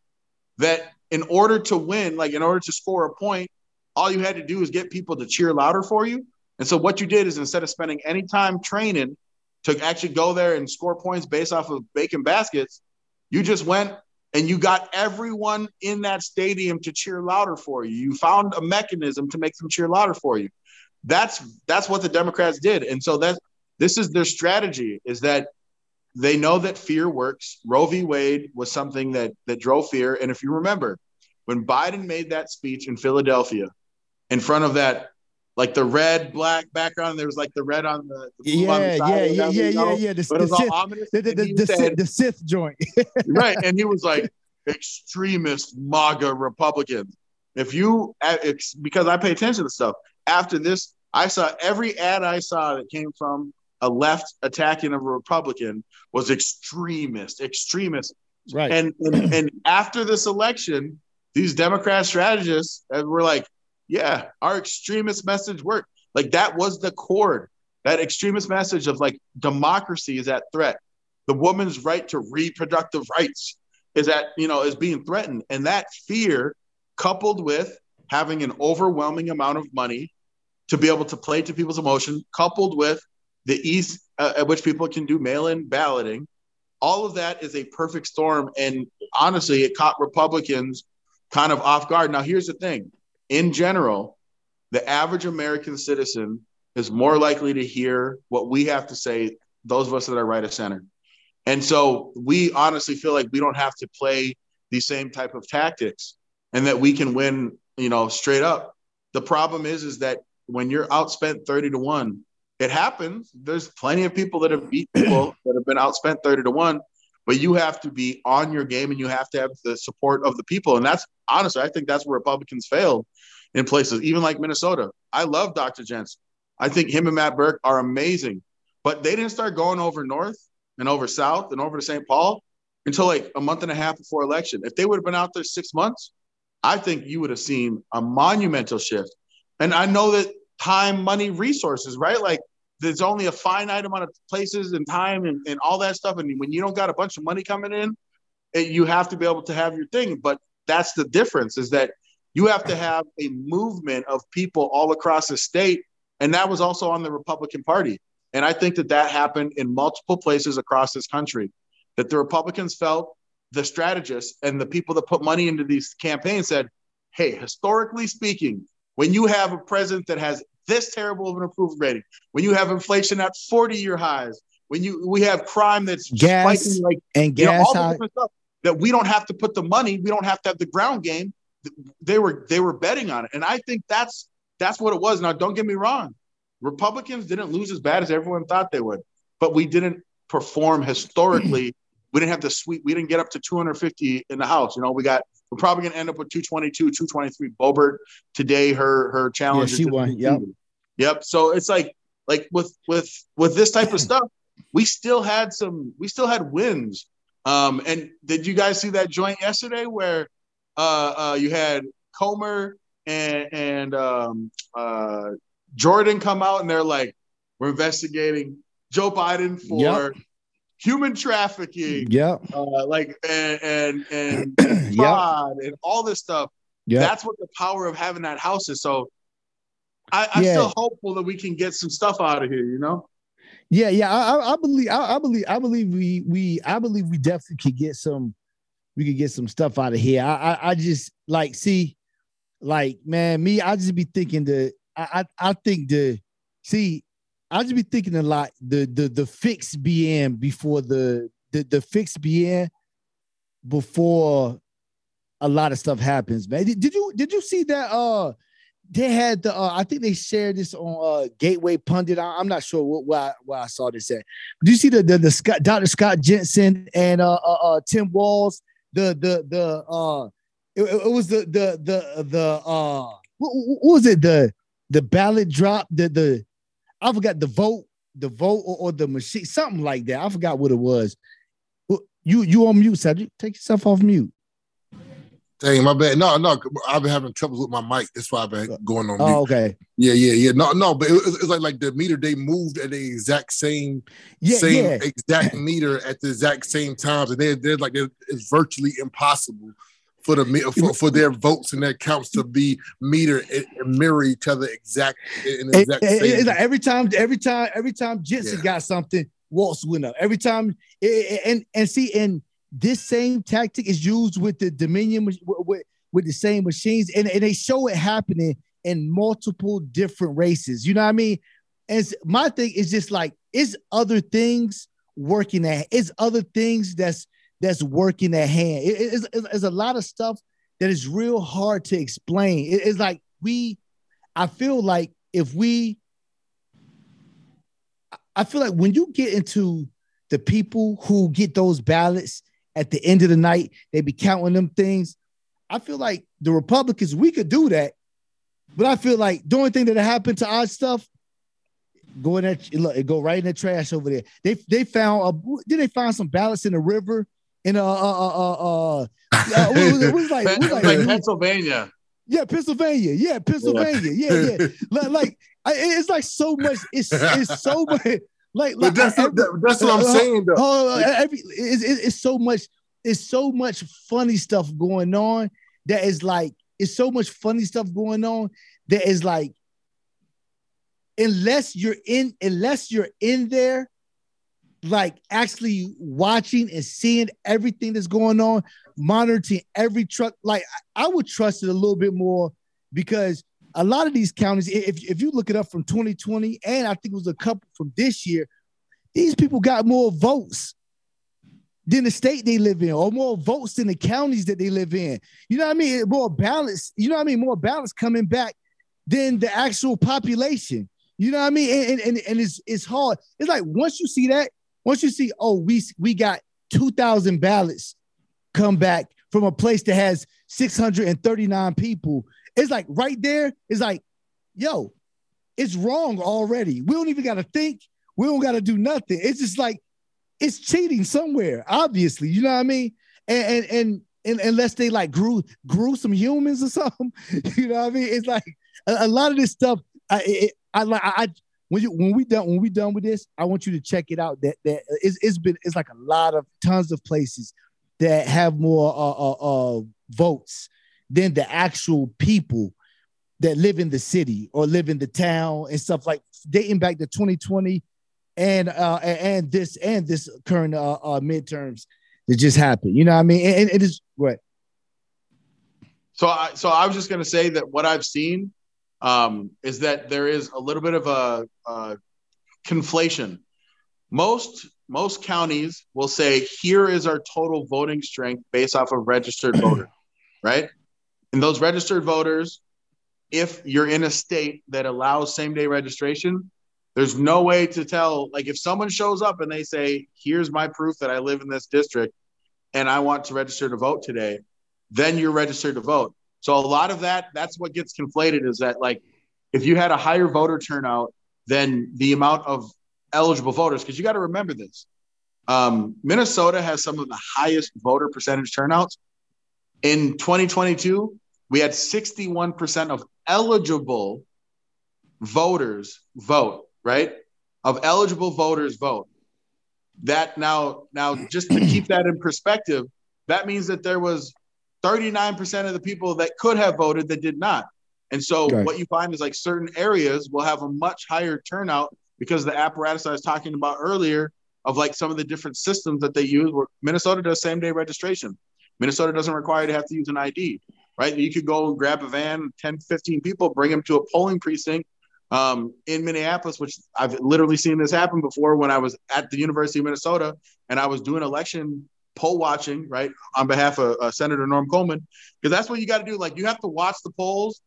that in order to win, like in order to score a point, all you had to do is get people to cheer louder for you? And so what you did is instead of spending any time training to actually go there and score points based off of bacon baskets, you just went and you got everyone in that stadium to cheer louder for you. You found a mechanism to make them cheer louder for you. That's what the Democrats did. And so this is their strategy, is that they know that fear works. Roe v. Wade was something that drove fear. And if you remember, when Biden made that speech in Philadelphia, in front of that, like the red, black background, there was like the red on the blue on the side. The Sith joint. Right, and he was like, extremist MAGA Republicans. Because I pay attention to stuff. After this, I saw every ad I saw that came from a left attacking a Republican was extremist. Right. And after this election, these Democrat strategists were like, yeah, our extremist message worked. Like that was the cord, that extremist message of like democracy is at threat. The woman's right to reproductive rights is being threatened. And that fear coupled with having an overwhelming amount of money to be able to play to people's emotion, coupled with the ease at which people can do mail-in balloting. All of that is a perfect storm. And honestly, it caught Republicans kind of off guard. Now, here's the thing. In general, the average American citizen is more likely to hear what we have to say, those of us that are right of center. And so we honestly feel like we don't have to play the same type of tactics and that we can win, you know, straight up. The problem is that when you're outspent 30-1, it happens. There's plenty of people that have beat people that have been outspent 30-1, but you have to be on your game and you have to have the support of the people. And that's honestly, I think that's where Republicans failed in places, even like Minnesota. I love Dr. Jensen. I think him and Matt Burke are amazing, but they didn't start going over north and over south and over to St. Paul until like a month and a half before election. If they would have been out there 6 months, I think you would have seen a monumental shift. And I know that time, money, resources, right? Like there's only a finite amount of places and time and all that stuff. And when you don't got a bunch of money coming in, you have to be able to have your thing. But that's the difference, is that you have to have a movement of people all across the state. And that was also on the Republican Party. And I think that that happened in multiple places across this country, that the Republicans felt the strategists and the people that put money into these campaigns said, hey, historically speaking, when you have a president that has this terrible of an approval rating, when you have inflation at 40-year highs, when we have crime that's spiking, like all the different stuff, that we don't have to put the money, we don't have to have the ground game. They were betting on it, and I think that's what it was. Now, don't get me wrong, Republicans didn't lose as bad as everyone thought they would, but we didn't perform historically. We didn't have to sweep. We didn't get up to 250 in the House. You know, we're probably going to end up with 222, 223. Bobert today, her challenge. Yeah, she won. Yep. So it's like with this type of stuff, we still had wins. And did you guys see that joint yesterday where you had Comer and Jordan come out and they're like, we're investigating Joe Biden for human trafficking, and fraud and all this stuff. Yeah, that's what the power of having that house is. So I'm still hopeful that we can get some stuff out of here, you know? Yeah, yeah. I believe we definitely could get some. We could get some stuff out of here. I just I just be thinking a lot. The fix began before the fix began before a lot of stuff happens, man. Did you see that? They had I think they shared this on Gateway Pundit. I'm not sure where I saw this at. Do you see the Scott, Dr. Scott Jensen and Tim Walz? What was it the ballot drop, the I forgot, the vote or the machine, something like that. I forgot what it was. You on mute, Cedric. Take yourself off mute. Dang, my bad. No, I've been having troubles with my mic. That's why I've been going on mute. Oh, okay. Yeah. No, but it's like the meter, they moved at the exact same exact meter at the exact same times. And they're it's virtually impossible for their votes and their counts to be metered and mirror each other exact. It's like every time Jensen got something, Waltz went up. Every time, and this same tactic is used with the Dominion with the same machines, and they show it happening in multiple different races. You know what I mean? And my thing is just like it's other things working at. It's other things that's working at hand. It's a lot of stuff that is real hard to explain. It's like I feel like when you get into the people who get those ballots at the end of the night, they be counting them things. I feel like the Republicans, we could do that, but I feel like the only thing that happened to our stuff, go right in the trash over there. They found did they find some ballots in the river? It was like Pennsylvania. Pennsylvania. Yeah. It's like so much. It's so much. But that's what I'm saying though. It's so much funny stuff going on that is like. Unless you're in there, like actually watching and seeing everything that's going on, monitoring every truck, like I would trust it a little bit more, because a lot of these counties, if you look it up from 2020, and I think it was a couple from this year, these people got more votes than the state they live in, or more votes than the counties that they live in. You know what I mean? More balance, you know what I mean? More balance coming back than the actual population. You know what I mean? And it's hard. It's like once you see that, once you see, oh, we got 2,000 ballots come back from a place that has 639 people. It's like right there, it's like, yo, it's wrong already. We don't even got to think. We don't got to do nothing. It's just like, it's cheating somewhere, obviously. You know what I mean? And unless they like grew some humans or something, you know what I mean? It's like a lot of this stuff. When we done with this, I want you to check it out. That it's like a lot of tons of places that have more votes than the actual people that live in the city or live in the town and stuff, like dating back to 2020. And this current midterms that just happened, you know what I mean? And it is what. So I was just going to say that what I've seen is that there is a little bit of a conflation. Most counties will say, here is our total voting strength based off of registered voter, right? And those registered voters, if you're in a state that allows same day registration, there's no way to tell, like if someone shows up and they say, here's my proof that I live in this district and I want to register to vote today, then you're registered to vote. So a lot of that's what gets conflated, is that like, if you had a higher voter turnout than the amount of eligible voters, because you got to remember this, Minnesota has some of the highest voter percentage turnouts. In 2022, we had 61% of eligible voters vote. Right? Of eligible voters vote. That now just to keep that in perspective, that means that there was 39% of the people that could have voted that did not. And so What you find is like certain areas will have a much higher turnout because the apparatus I was talking about earlier of like some of the different systems that they use. Where Minnesota does same day registration. Minnesota doesn't require you to have to use an ID, right? You could go and grab a van, 10, 15 people, bring them to a polling precinct in Minneapolis, which I've literally seen this happen before when I was at the University of Minnesota and I was doing election poll watching, right, on behalf of Senator Norm Coleman, because that's what you got to do. Like, you have to watch the polls,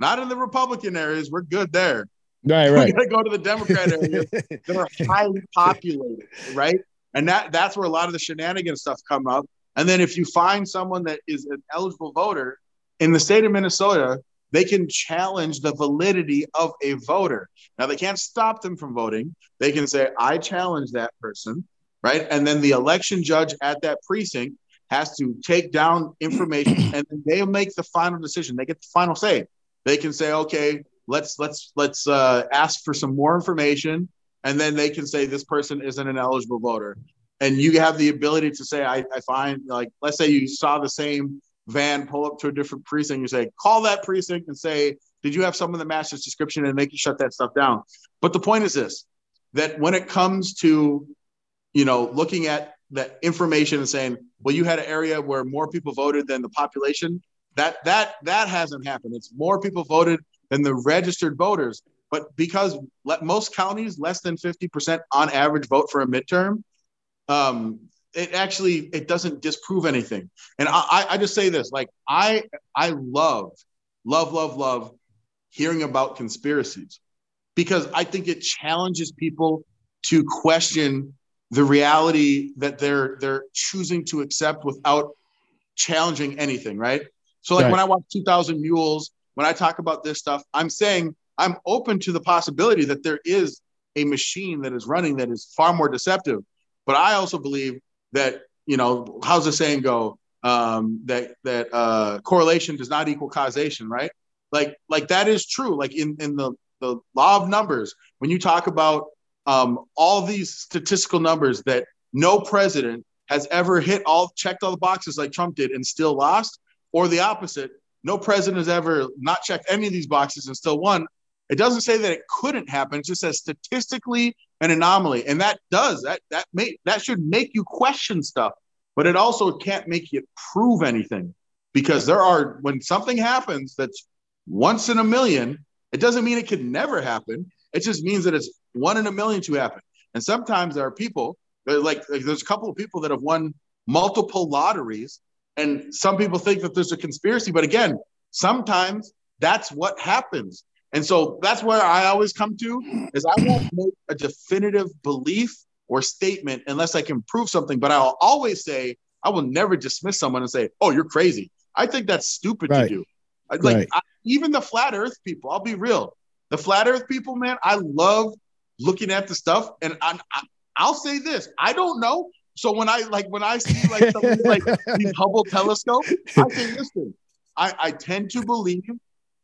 not in the Republican areas. We're good there. Right. You got to go to the Democrat areas that are highly populated, right? And that's where a lot of the shenanigans stuff come up. And then if you find someone that is an eligible voter in the state of Minnesota, they can challenge the validity of a voter. Now, they can't stop them from voting. They can say, I challenge that person, right? And then the election judge at that precinct has to take down information and then they'll make the final decision. They get the final say. They can say, okay, let's ask for some more information. And then they can say, this person isn't an eligible voter. And you have the ability to say, I find, like, let's say you saw the same van pull up to a different precinct, you say, call that precinct and say, did you have someone that matches description, and they can shut that stuff down. But the point is this, that when it comes to, you know, looking at that information and saying, well, you had an area where more people voted than the population, that hasn't happened. It's more people voted than the registered voters. But because most counties, less than 50% on average vote for a midterm, it doesn't disprove anything. And I just say this, like, I love hearing about conspiracies, because I think it challenges people to question the reality that they're choosing to accept without challenging anything, right? So like when I watch 2,000 Mules, when I talk about this stuff, I'm saying I'm open to the possibility that there is a machine that is running that is far more deceptive. But I also believe that, you know, how's the saying go? That correlation does not equal causation, right? Like that is true. Like in the law of numbers, when you talk about all these statistical numbers that no president has ever checked all the boxes like Trump did and still lost, or the opposite, no president has ever not checked any of these boxes and still won. It doesn't say that it couldn't happen. It just says statistically an anomaly. And that should make you question stuff, but it also can't make you prove anything, because when something happens that's once in a million, it doesn't mean it could never happen. It just means that it's one in a million to happen. And sometimes there are people Like there's a couple of people that have won multiple lotteries, and some people think that there's a conspiracy. But again, sometimes that's what happens. And so that's where I always come to is I won't make a definitive belief or statement unless I can prove something. But I'll always say I will never dismiss someone and say, oh, you're crazy. I think that's stupid to do. Even the flat earth people, I'll be real. The flat earth people, man, I love looking at the stuff. And I'll say this. I don't know. So when I see like something like the Hubble telescope, I say, listen, I tend to believe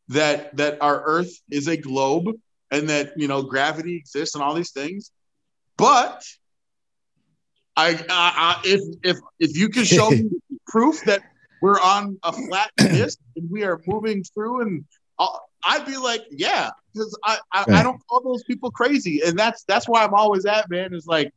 that our Earth is a globe and that, you know, gravity exists and all these things. But if you can show me proof that we're on a flat disk and we are moving through, and I'd be like, yeah, because I don't call those people crazy. And that's why I'm always at, man, is like,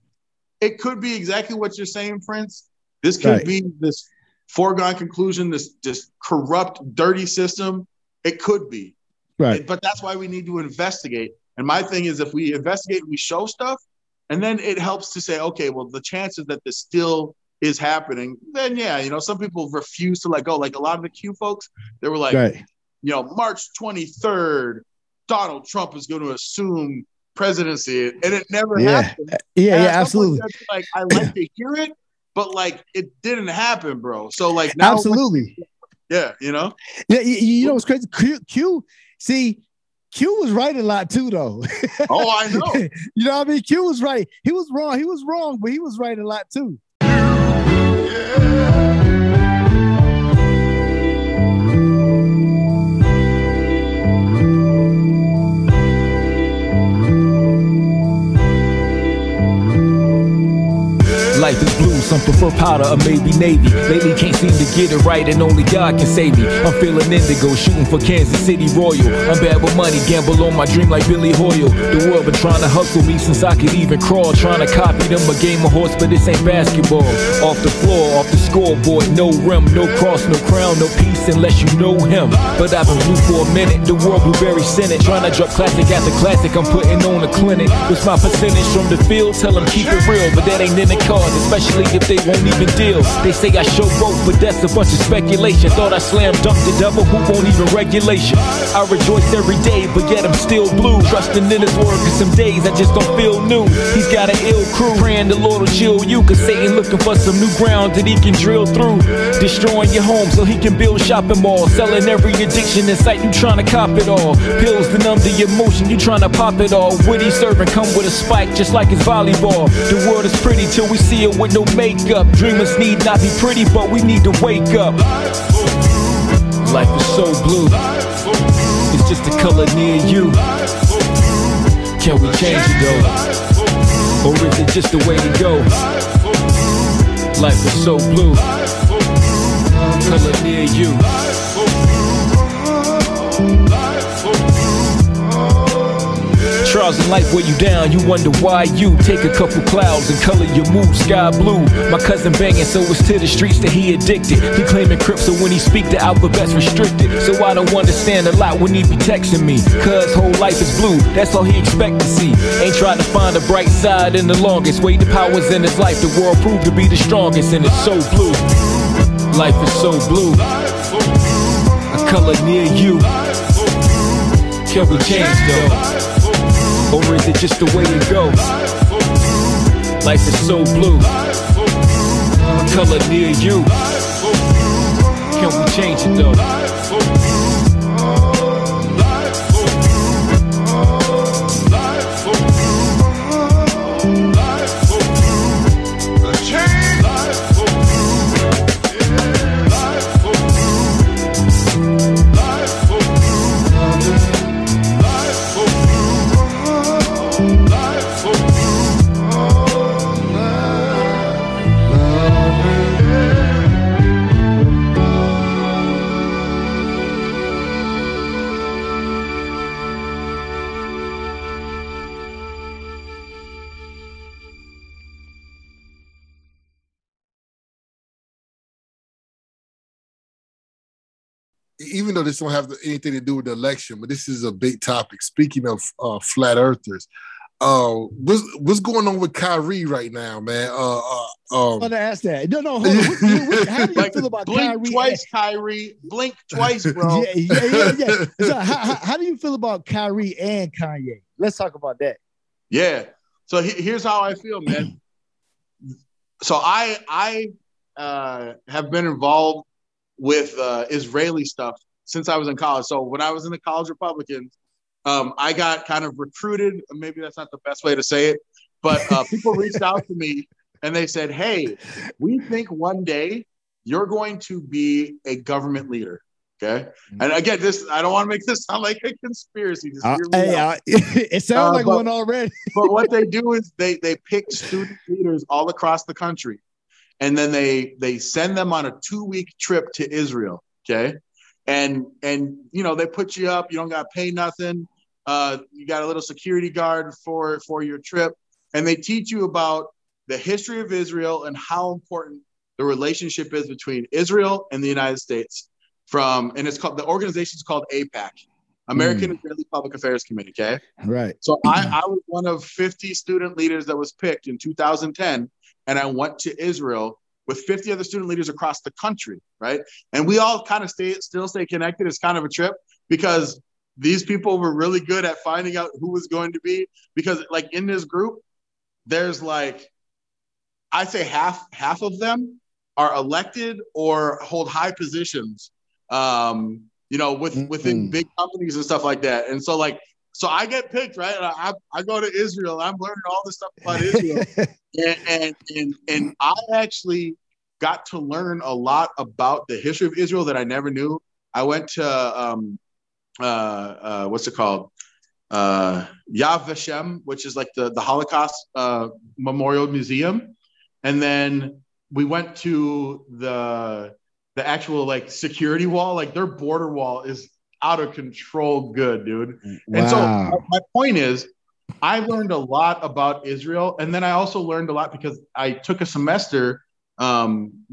it could be exactly what you're saying, Prince. This could be this foregone conclusion, this corrupt, dirty system. It could be. Right. But that's why we need to investigate. And my thing is, if we investigate, we show stuff, and then it helps to say, okay, well, the chances that this still is happening, then yeah, you know, some people refuse to let go. Like a lot of the Q folks, they were like, you know, March 23rd, Donald Trump is going to assume presidency, and it never happened. Yeah, absolutely. Like I like to hear it, but like it didn't happen, bro. So like now, absolutely, yeah, you know, yeah, you know what's crazy? Q was right a lot too, though. Oh, I know. You know what I mean? Q was right. He was wrong. He was wrong, but he was right a lot too. Yeah. Life is blue, some prefer powder or maybe navy. Lately can't seem to get it right, and only God can save me. I'm feeling indigo, shooting for Kansas City Royal. I'm bad with money, gamble on my dream like Billy Hoyle. The world been trying to hustle me since I could even crawl. Trying to copy them a game of horse, but this ain't basketball. Off the floor, off the scoreboard, no rim, no cross, no crown, no peace unless you know him. But I've been blue for a minute, the world blueberry senate. Trying to drop classic after classic, I'm putting on a clinic. What's my percentage from the field? Tell them keep it real, but that ain't in the card. Especially if they won't even deal. They say I show both, but that's a bunch of speculation. Thought I slam dunked the devil, who won't even regulation. I rejoice every day, but yet I'm still blue. Trusting in his word, cause some days I just don't feel new. He's got an ill crew, praying the Lord will chill you. Cause Satan looking for some new ground that he can drill through. Destroying your home so he can build shopping malls. Selling every addiction in sight, you trying to cop it all. Pills to numb the emotion, you trying to pop it all. Woody serving come with a spike, just like his volleyball. The world is pretty till we see it with no makeup. Dreamers need not be pretty, but we need to wake up. Life is so blue. It's just the color near you. Can we change it though? Or is it just the way to go? Life is so blue. Color near you. Trials in life weigh you down, you wonder why you take a couple clouds and color your mood sky blue. My cousin banging, so it's to the streets that he addicted. He claiming Crip, so when he speak, the alphabet's restricted. So I don't understand a lot when he be texting me. Cuz whole life is blue, that's all he expect to see. Ain't trying to find a bright side in the longest way. The powers in his life, the world proved to be the strongest, and it's so blue. Life is so blue. A color near you. Can we change though? Or is it just the way it goes? Life is so blue. A color near you. Can we change it though? Even though this don't have anything to do with the election, but this is a big topic. Speaking of flat earthers, What's going on with Kyrie right now, man? I'm gonna ask that. No, hold on. How do you feel about Kyrie? Twice, Kyrie. Blink twice, bro. Yeah. So how do you feel about Kyrie and Kanye? Let's talk about that. Yeah. So here's how I feel, man. So I have been involved with Israeli stuff since I was in college. So when I was in the College Republicans, I got kind of recruited. Maybe that's not the best way to say it, but people reached out to me and they said, hey, we think one day you're going to be a government leader. Okay. And again, I don't want to make this sound like a conspiracy. It sounds like one already. But what they do is they pick student leaders all across the country, and then they send them on a 2-week trip to Israel. Okay. And you know, they put you up, you don't got to pay nothing. You got a little security guard for your trip. And they teach you about the history of Israel and how important the relationship is between Israel and the United States. And it's called, the organization is called AIPAC, American Israeli Public Affairs Committee. Okay. Right. So I was one of 50 student leaders that was picked in 2010. And I went to Israel with 50 other student leaders across the country. Right. And we all kind of still stay connected. It's kind of a trip because these people were really good at finding out who was going to be, because like in this group, there's like, I'd say half of them are elected or hold high positions, you know, within big companies and stuff like that. And so so I get picked, right? I go to Israel. I'm learning all this stuff about Israel. and I actually got to learn a lot about the history of Israel that I never knew. I went to, what's it called? Yad Vashem, which is like the Holocaust Memorial Museum. And then we went to the actual like security wall. Like their border wall is out of control good, dude. Wow. And so my point is, I learned a lot about Israel. And then I also learned a lot because I took a semester before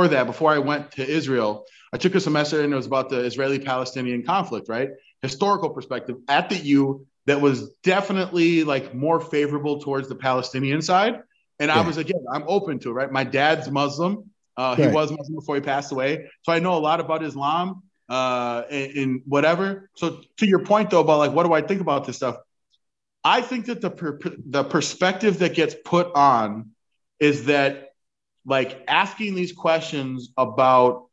I went to Israel, I took a semester and it was about the Israeli-Palestinian conflict, right? Historical perspective at the U that was definitely like more favorable towards the Palestinian side. And yeah. I'm open to it, right? My dad's Muslim. He was Muslim before he passed away. So I know a lot about Islam and whatever. So to your point, though, about like, what do I think about this stuff? I think that the perspective that gets put on is that like asking these questions about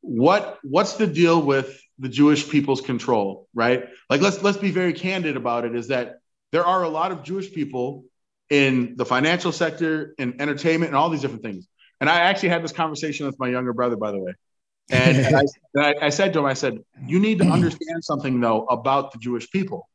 what's the deal with the Jewish people's control, right? Like, let's be very candid about it, is that there are a lot of Jewish people in the financial sector and entertainment and all these different things. And I actually had this conversation with my younger brother, by the way. And I said to him, I said, you need to understand something, though, about the Jewish people.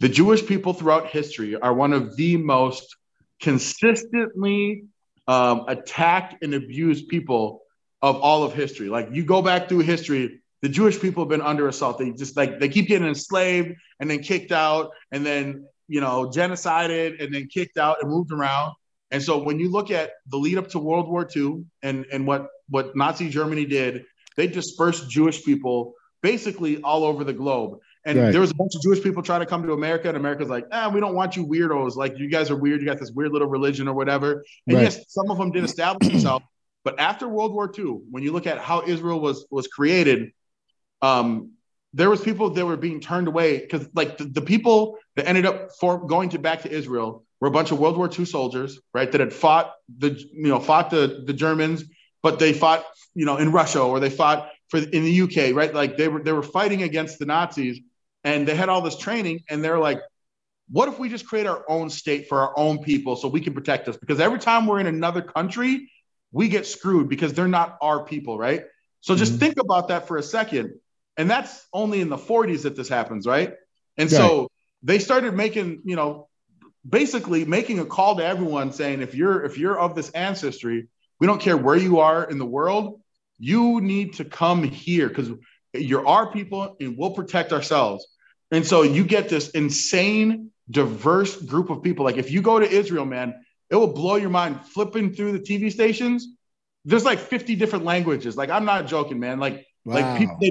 The Jewish people throughout history are one of the most consistently attacked and abused people of all of history. Like you go back through history, the Jewish people have been under assault. They just like they keep getting enslaved and then kicked out and then, you know, genocided and then kicked out and moved around. And so when you look at the lead up to World War II and what Nazi Germany did, they dispersed Jewish people basically all over the globe. And there was a bunch of Jewish people trying to come to America, and America's like, we don't want you weirdos. Like, you guys are weird. You got this weird little religion or whatever. And yes, some of them did establish themselves. But after World War II, when you look at how Israel was created, there was people that were being turned away because like the people that ended up going back to Israel were a bunch of World War II soldiers, right? That had fought the Germans, but they fought, you know, in Russia, or they fought in the UK, right? Like they were fighting against the Nazis, and they had all this training, and they're like, what if we just create our own state for our own people so we can protect us? Because every time we're in another country, we get screwed because they're not our people, right? So just think about that for a second. And that's only in the 40s that this happens, right? And so they started making, you know, basically making a call to everyone saying, if you're of this ancestry, we don't care where you are in the world, you need to come here because you're our people and we'll protect ourselves. And so you get this insane, diverse group of people. Like if you go to Israel, man, it will blow your mind. Flipping through the TV stations, there's like 50 different languages. Like I'm not joking, man. Like people, they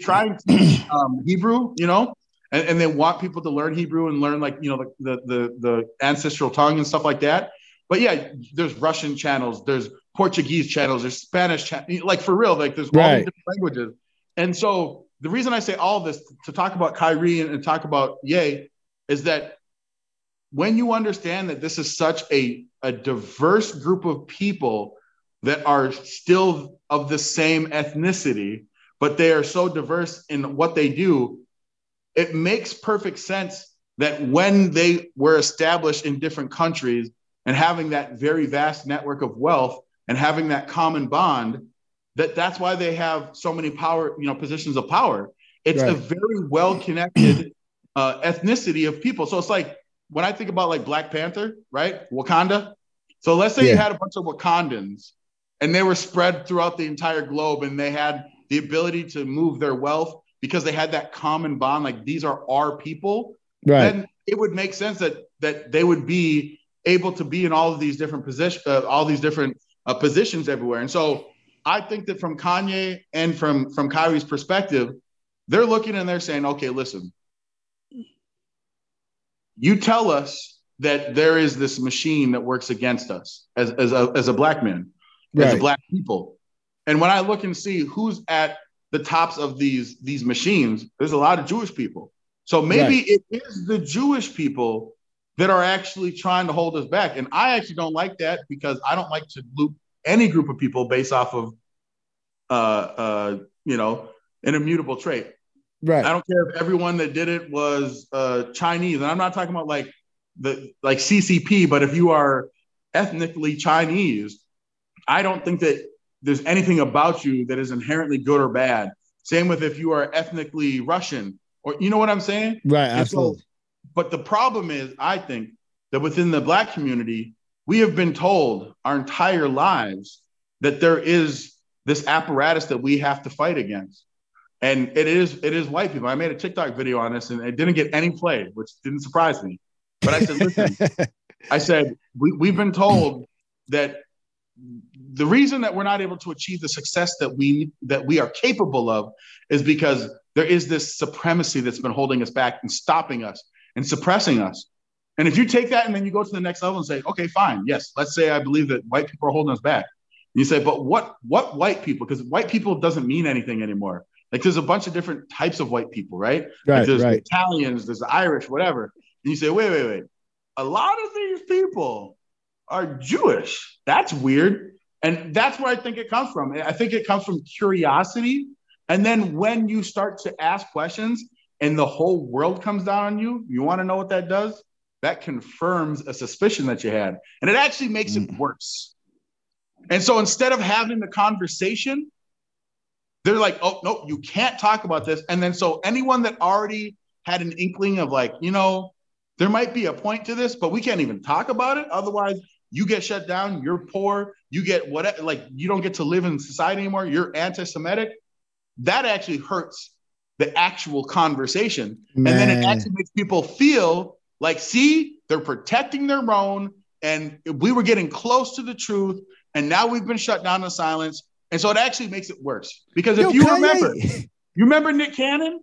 try and teach Hebrew, you know, and they want people to learn Hebrew and learn, like, you know, the ancestral tongue and stuff like that. But yeah, there's Russian channels, there's Portuguese channels, there's Spanish channels, like, for real, like, there's all these different languages. And so the reason I say all this to talk about Kyrie and talk about Ye is that when you understand that this is such a diverse group of people that are still of the same ethnicity, but they are so diverse in what they do, it makes perfect sense that when they were established in different countries and having that very vast network of wealth and having that common bond, that's why they have so many power, you know, positions of power. It's a very well-connected ethnicity of people. So it's like, when I think about, like, Black Panther, right? Wakanda. So let's say you had a bunch of Wakandans and they were spread throughout the entire globe, and they had the ability to move their wealth because they had that common bond, like, these are our people. Right. Then it would make sense that they would be able to be in all of these different positions, positions everywhere. And so I think that from Kanye and from Kyrie's perspective, they're looking and they're saying, okay, listen, you tell us that there is this machine that works against us as a Black man, as a Black people. And when I look and see who's at the tops of these machines, there's a lot of Jewish people. So maybe it is the Jewish people that are actually trying to hold us back. And I actually don't like that, because I don't like to loop any group of people based off of, you know, an immutable trait. Right. I don't care if everyone that did it was Chinese, and I'm not talking about like CCP, but if you are ethnically Chinese, I don't think that there's anything about you that is inherently good or bad. Same with if you are ethnically Russian, or, you know what I'm saying? Right. Absolutely. So, but the problem is, I think that within the Black community, we have been told our entire lives that there is this apparatus that we have to fight against. And it is white people. I made a TikTok video on this, and it didn't get any play, which didn't surprise me. But I said, listen, I said, we've been told that the reason that we're not able to achieve the success that we are capable of is because there is this supremacy that's been holding us back and stopping us and suppressing us. And if you take that and then you go to the next level and say, okay, fine, yes, let's say I believe that white people are holding us back. And you say, but what white people? Because white people doesn't mean anything anymore. Like, there's a bunch of different types of white people, right? Right, like, there's Italians, there's the Irish, whatever. And you say, wait. A lot of these people are Jewish. That's weird. And that's where I think it comes from. I think it comes from curiosity. And then when you start to ask questions and the whole world comes down on you, you want to know what that does? That confirms a suspicion that you had. And it actually makes it worse. And so instead of having the conversation, they're like, oh, no, you can't talk about this. And then so anyone that already had an inkling of, like, you know, there might be a point to this, but we can't even talk about it. Otherwise, you get shut down. You're poor. You get whatever. Like, you don't get to live in society anymore. You're anti-Semitic. That actually hurts the actual conversation. Man. And then it actually makes people feel like, see, they're protecting their own. And we were getting close to the truth. And now we've been shut down in silence. And so it actually makes it worse, because if you remember Nick Cannon?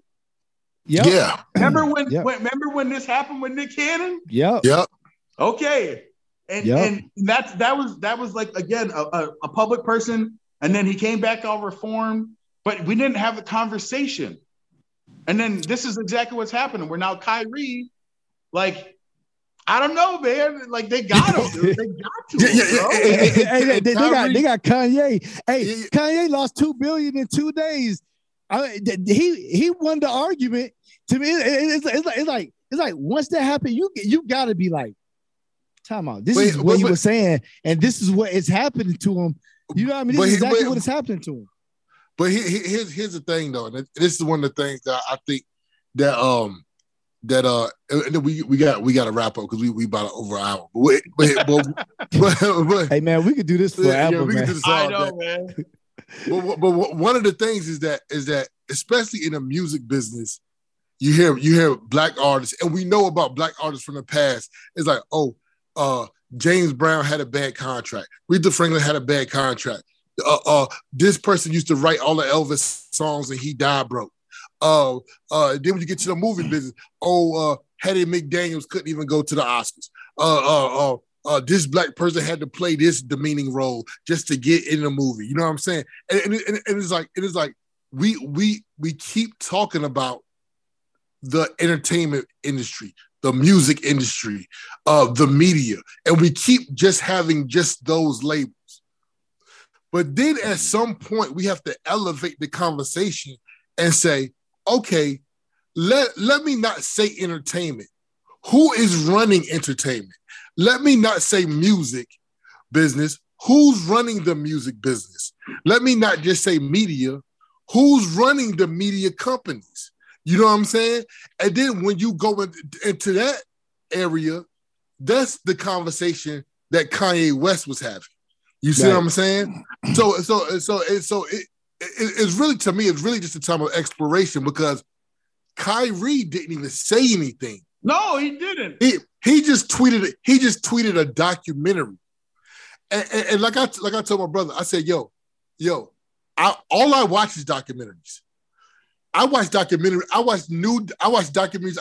Yep. Yeah. Remember when this happened with Nick Cannon? Yeah. Yep. Okay. And and that was like, again, a public person, and then he came back all reformed, but we didn't have a conversation. And then this is exactly what's happening. We're now Kyrie, like, I don't know, man. Like, they got him. Dude. They got to him, bro. They got Kanye. Hey, Kanye lost $2 billion in 2 days. He won the argument. To me, it's like once that happened, you got to be like, time out. This is what he was saying, and this is what is happening to him. You know what I mean? This is exactly what is happening to him. But here's the thing, though. And this is one of the things that I think that we got to wrap up, because we about over an hour. But hey, man, we could do this for album, man. I know, man. But one of the things is that especially in the music business, you hear Black artists, and we know about Black artists from the past. It's like, oh, James Brown had a bad contract. Aretha Franklin had a bad contract. This person used to write all the Elvis songs and he died broke. Then when you get to the movie business, Hattie McDaniels couldn't even go to the Oscars. This black person had to play this demeaning role just to get in the movie. You know what I'm saying? And it's like we keep talking about the entertainment industry, the music industry, the media, and we keep just having just those labels. But then at some point, we have to elevate the conversation and say, okay, let me not say entertainment. Who is running entertainment? Let me not say music business. Who's running the music business? Let me not just say media. Who's running the media companies? You know what I'm saying? And then when you go into that area, that's the conversation that Kanye West was having. You see what I'm saying? So it's really, to me, it's really just a time of exploration, because Kyrie didn't even say anything. No, he didn't. He just tweeted a documentary, and like I told my brother, I said, yo, all I watch is documentaries. I watch documentaries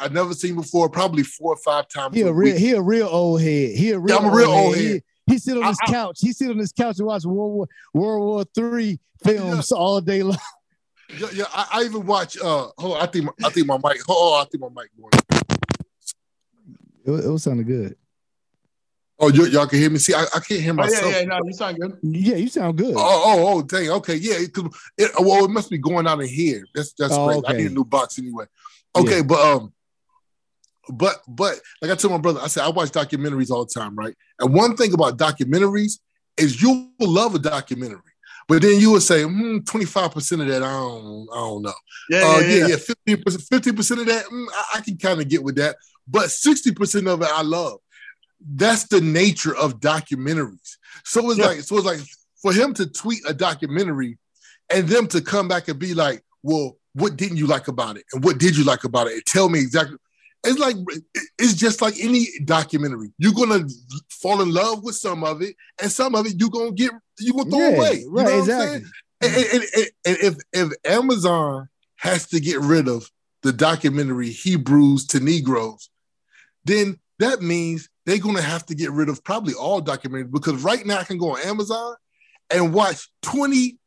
I've never seen before, probably 4 or 5 times. He a real old head. I'm a real old head. He sit on his couch. He sit on his couch and watch World War III films all day long. Yeah. I even watch. Hold on, I think my mic. Oh, I think my mic going. It was sounding good. Oh, y'all can hear me? See, I can't hear myself. No, you sound good. Yeah, you sound good. Oh, dang. Okay, yeah. It must be going out of here. That's great. Okay. I need a new box anyway. Okay, yeah. But like I told my brother, I said I watch documentaries all the time, right? And one thing about documentaries is you will love a documentary, but then you would say, 25% of that, I don't know. Yeah. 50% of that, I can kind of get with that. But 60% of it I love. That's the nature of documentaries. So it's like for him to tweet a documentary and them to come back and be like, well, what didn't you like about it? And what did you like about it? And tell me exactly. It's just like any documentary. You're gonna fall in love with some of it, and some of it you're gonna throw away. You know exactly. What I'm saying? And if Amazon has to get rid of the documentary Hebrews to Negroes, then that means they're going to have to get rid of probably all documentaries, because right now I can go on Amazon and watch 20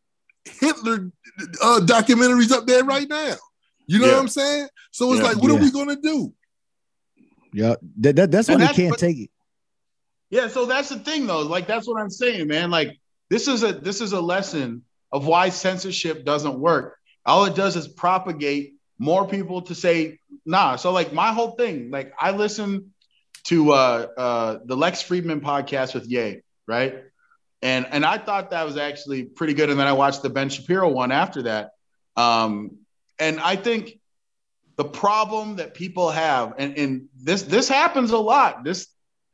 Hitler documentaries up there right now. You know what I'm saying? So it's like, what are we going to do? Yeah, that's why they can't take it. Yeah, so that's the thing, though. Like, that's what I'm saying, man. Like, this is a lesson of why censorship doesn't work. All it does is propagate more people to say, nah. So like my whole thing, like I listen to the Lex Fridman podcast with Ye, right? And I thought that was actually pretty good. And then I watched the Ben Shapiro one after that. And I think the problem that people have, and this happens a lot.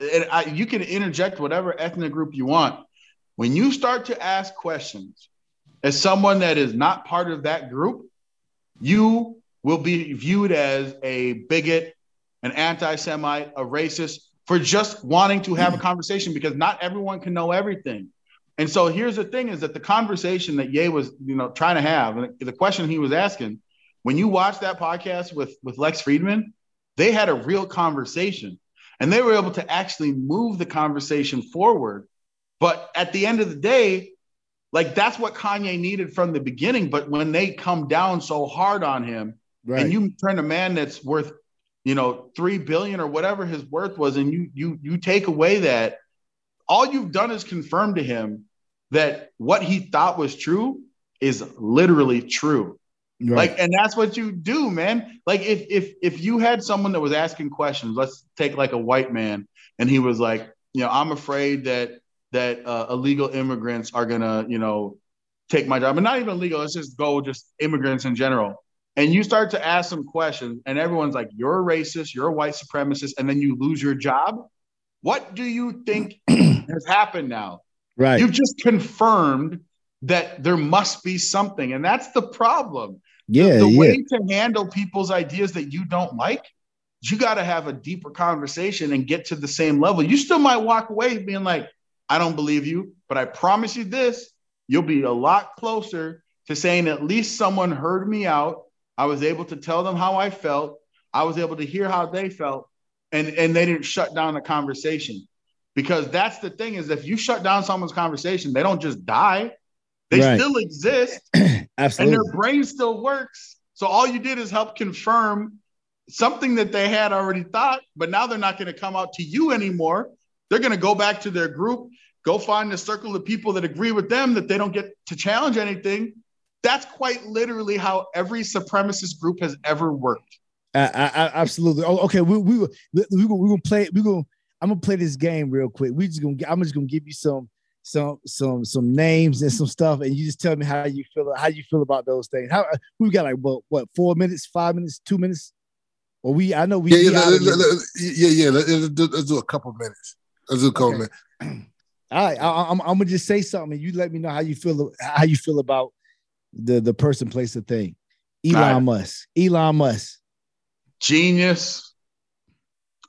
You can interject whatever ethnic group you want. When you start to ask questions as someone that is not part of that group, you will be viewed as a bigot, an anti-Semite, a racist, for just wanting to have a conversation, because not everyone can know everything. And so here's the thing, is that the conversation that Ye was trying to have, and the question he was asking, when you watch that podcast with Lex Fridman, they had a real conversation, and they were able to actually move the conversation forward. But at the end of the day, like, that's what Kanye needed from the beginning. But when they come down so hard on him, right, and you turn a man that's worth, $3 billion or whatever his worth was, and you take away that, all you've done is confirm to him that what he thought was true is literally true. Right. Like, and that's what you do, man. Like, if you had someone that was asking questions, let's take like a white man, and he was like, I'm afraid that illegal immigrants are gonna, take my job. And not even illegal, let's just immigrants in general. And you start to ask some questions, and everyone's like, you're a racist, you're a white supremacist, and then you lose your job. What do you think has happened now? Right. You've just confirmed that there must be something, and that's the problem. Yeah, the way to handle people's ideas that you don't like, you gotta have a deeper conversation and get to the same level. You still might walk away being like, I don't believe you, but I promise you this, you'll be a lot closer to saying at least someone heard me out I was able to tell them how I felt. I was able to hear how they felt, and they didn't shut down the conversation. Because that's the thing, is if you shut down someone's conversation, they don't just die. They still exist. Absolutely. And their brain still works. So all you did is help confirm something that they had already thought, but now they're not going to come out to you anymore. They're going to go back to their group, go find the circle of people that agree with them, that they don't get to challenge anything. That's quite literally how every supremacist group has ever worked. Absolutely. Oh, okay, I'm gonna play this game real quick. I'm just gonna give you some names and some stuff, and you just tell me how you feel about those things. How we got, like, what 4 minutes, 5 minutes, 2 minutes? Well, Let's do a couple minutes. Minutes. All right, I'm gonna just say something, and you let me know how you feel about the person, place, the thing. Elon Musk. Genius.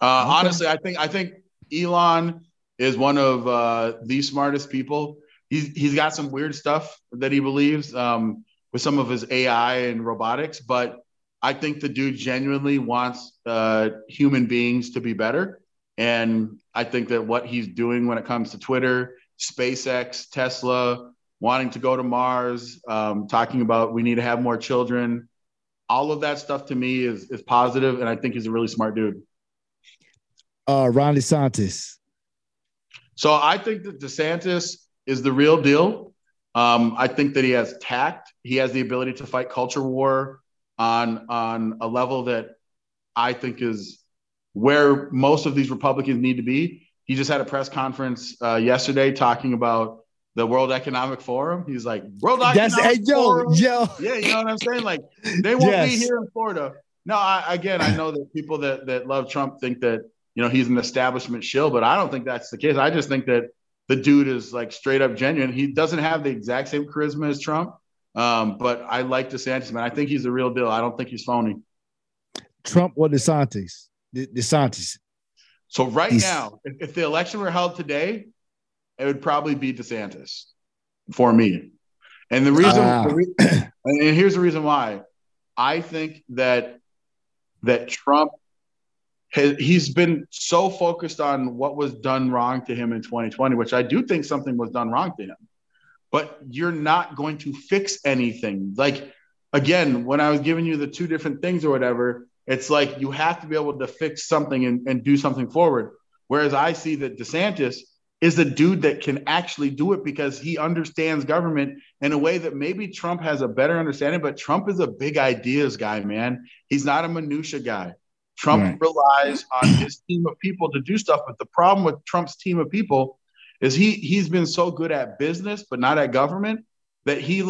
Okay. Honestly, I think Elon is one of the smartest people. He's got some weird stuff that he believes with some of his AI and robotics, but I think the dude genuinely wants human beings to be better. And I think that what he's doing when it comes to Twitter, SpaceX, Tesla, wanting to go to Mars, talking about we need to have more children, all of that stuff to me is positive, and I think he's a really smart dude. Ron DeSantis. So I think that DeSantis is the real deal. I think that he has tact. He has the ability to fight culture war on a level that I think is where most of these Republicans need to be. He just had a press conference yesterday talking about the World Economic Forum. He's like, Forum? Yo. Yeah, you know what I'm saying? Like, they won't be here in Florida. No, I know that people that love Trump think that, you know, he's an establishment shill, but I don't think that's the case. I just think that the dude is, like, straight up genuine. He doesn't have the exact same charisma as Trump, but I like DeSantis, man. I think he's the real deal. I don't think he's phony. Trump or DeSantis? DeSantis. So now, if the election were held today, it would probably be DeSantis for me. And the reason, and here's the reason why. I think that Trump, he's been so focused on what was done wrong to him in 2020, which I do think something was done wrong to him, but you're not going to fix anything. Like, again, when I was giving you the two different things or whatever, it's like you have to be able to fix something and do something forward. Whereas I see that DeSantis is a dude that can actually do it because he understands government in a way that maybe Trump has a better understanding, but Trump is a big ideas guy, man. He's not a minutia guy. Trump relies on his team of people to do stuff. But the problem with Trump's team of people is he's been so good at business, but not at government, that he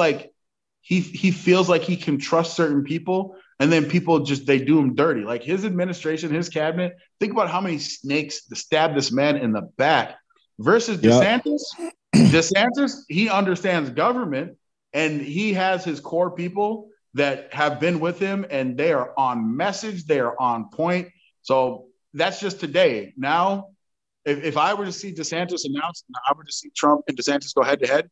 feels like he can trust certain people. And then people they do him dirty. Like, his administration, his cabinet, think about how many snakes stabbed this man in the back versus DeSantis. Yep. DeSantis, he understands government, and he has his core people that have been with him, and they are on message, they are on point. So that's just today. Now, if I were to see DeSantis announced, and I were to see Trump and DeSantis go head to head,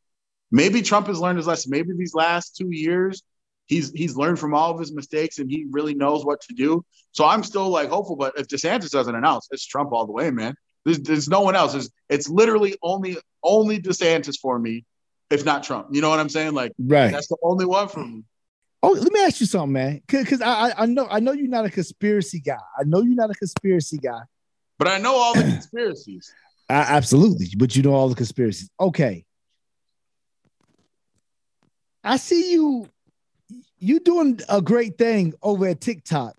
maybe Trump has learned his lesson. Maybe these last 2 years, he's learned from all of his mistakes, and he really knows what to do. So I'm still, like, hopeful. But if DeSantis doesn't announce, it's Trump all the way, man. There's no one else. It's literally only DeSantis for me, if not Trump. You know what I'm saying? Like, that's the only one for me. Oh, let me ask you something, man. Because I know you're not a conspiracy guy. But I know all the conspiracies. Absolutely. But you know all the conspiracies. Okay. I see you doing a great thing over at TikTok.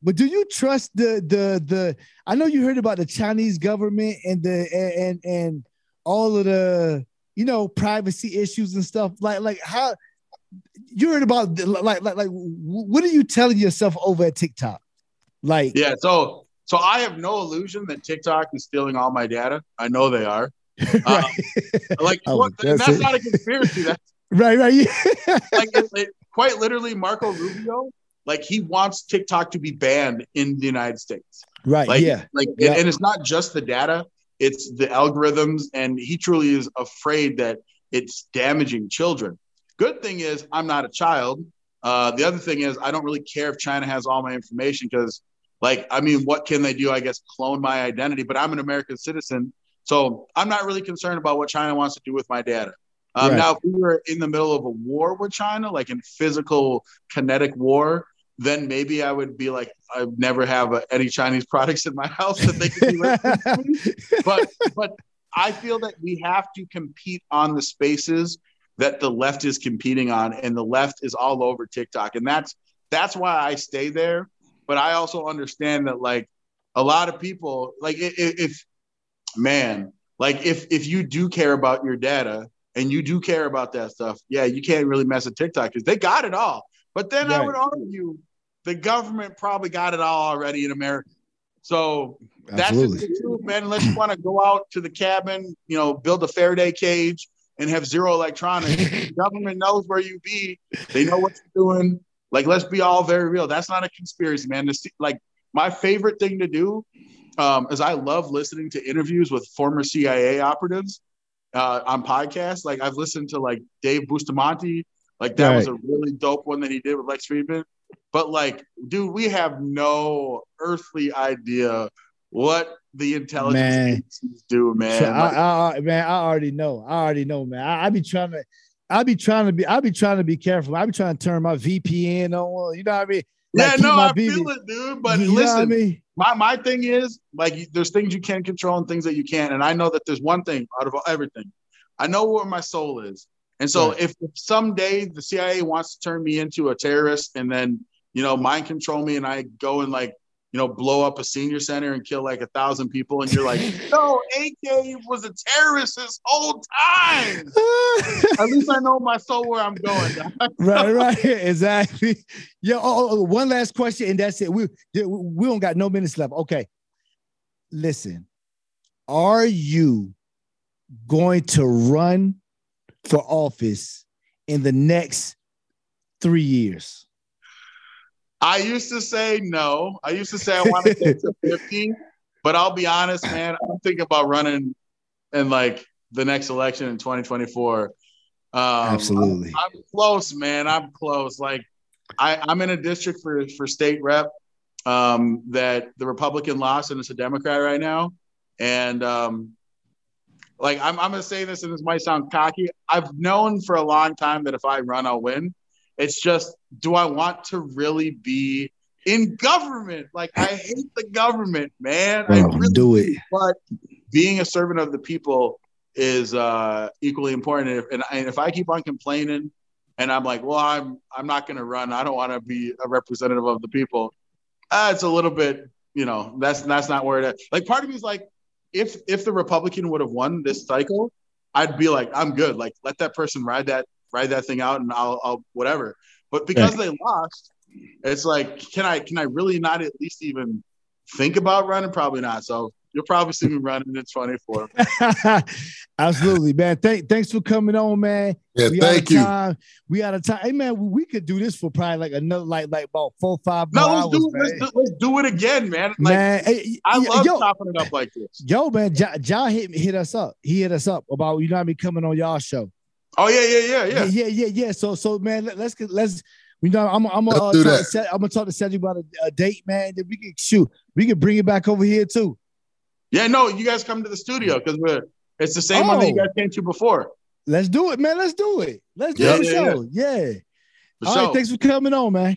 But do you trust the I know you heard about the Chinese government and the all of the, you know, privacy issues and stuff. Like how you heard about, like what are you telling yourself over at TikTok? Like, yeah, so I have no illusion that TikTok is stealing all my data. I know they are. Like, that's not a conspiracy. That's right. Yeah. Like, quite literally, Marco Rubio, like, he wants TikTok to be banned in the United States. Right. Like, yeah. Like, yeah. And it's not just the data; it's the algorithms, and he truly is afraid that it's damaging children. Good thing is I'm not a child, The other thing is, I don't really care if China has all my information because, like, I mean, what can they do? I guess clone my identity, but I'm an American citizen. So I'm not really concerned about what China wants to do with my data. Right. Now, if we were in the middle of a war with China, like in physical kinetic war, then maybe I would be like, I would never have any Chinese products in my house that they could be. But I feel that we have to compete on the spaces that the left is competing on, and the left is all over TikTok. And that's why I stay there. But I also understand that, like, a lot of people, like, if you do care about your data and you do care about that stuff, yeah, you can't really mess with TikTok because they got it all. But then right. I would argue the government probably got it all already in America. So Absolutely. That's just the truth, man. Unless you want to go out to the cabin, you know, build a Faraday cage and have zero electronics. The government knows where you be. They know what you're doing. Like, let's be all very real. That's not a conspiracy, man. Like, my favorite thing to do is I love listening to interviews with former CIA operatives on podcasts. Like, I've listened to, like, Dave Bustamante. Like, that right. was a really dope one that he did with Lex Fridman. But, like, dude, we have no earthly idea what the intelligence agencies do, man. So I already know, man. I be trying to be careful. I be trying to turn my VPN on. You know what I mean? Like, yeah, no, I feel it, dude. But you listen, I mean? my thing is, like, there's things you can control and things that you can't. And I know that there's one thing out of everything. I know where my soul is. And so right. if someday the CIA wants to turn me into a terrorist and then, you know, mind control me and I go and, like, you know, blow up a senior center and kill like 1,000 people. And you're like, no, AK was a terrorist this whole time. At least I know my soul where I'm going. Right. Exactly. Yeah. Oh, one last question and that's it. We don't got no minutes left. Okay. Listen, are you going to run for office in the next 3 years? I used to say no. I used to say I want to get to 50, but I'll be honest, man. I'm thinking about running in, like, the next election in 2024. Absolutely. I'm close, man. I'm close. Like, I'm in a district for state rep that the Republican lost, and it's a Democrat right now. And like, I'm going to say this, and this might sound cocky. I've known for a long time that if I run, I'll win. It's just, do I want to really be in government? Like, I hate the government, man. Well, I really do it. But being a servant of the people is equally important. And if I keep on complaining and I'm like, well, I'm not going to run. I don't want to be a representative of the people. It's a little bit, you know, that's not where it is. Like, part of me is like, if the Republican would have won this cycle, I'd be like, I'm good. Like, let that person ride that thing out and I'll whatever. But because they lost, it's like, can I really not at least even think about running? Probably not. So you'll probably see me running in 24. Absolutely, man. Thanks for coming on, man. Yeah, thank you. We out of time. Hey, man, we could do this for probably like another, like about 4 or 5 more hours. No, let's do it again, man. Like, man, I love chopping it up like this. Yo, man, John hit us up. He hit us up about, you know what I mean, coming on y'all show. Oh yeah. So man, let's you know, I'm gonna talk to Cedric about a date, man. That we can bring it back over here too. Yeah, no, you guys come to the studio because it's the same one that you guys came to before. Let's do it, man. Let's do it. Let's do the show. Yeah. All right, thanks for coming on, man.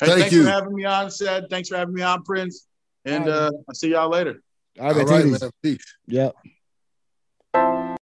Hey, thanks for having me on, Sed. Thanks for having me on, Prince. And I'll see y'all later. All right, man. Peace. Yeah.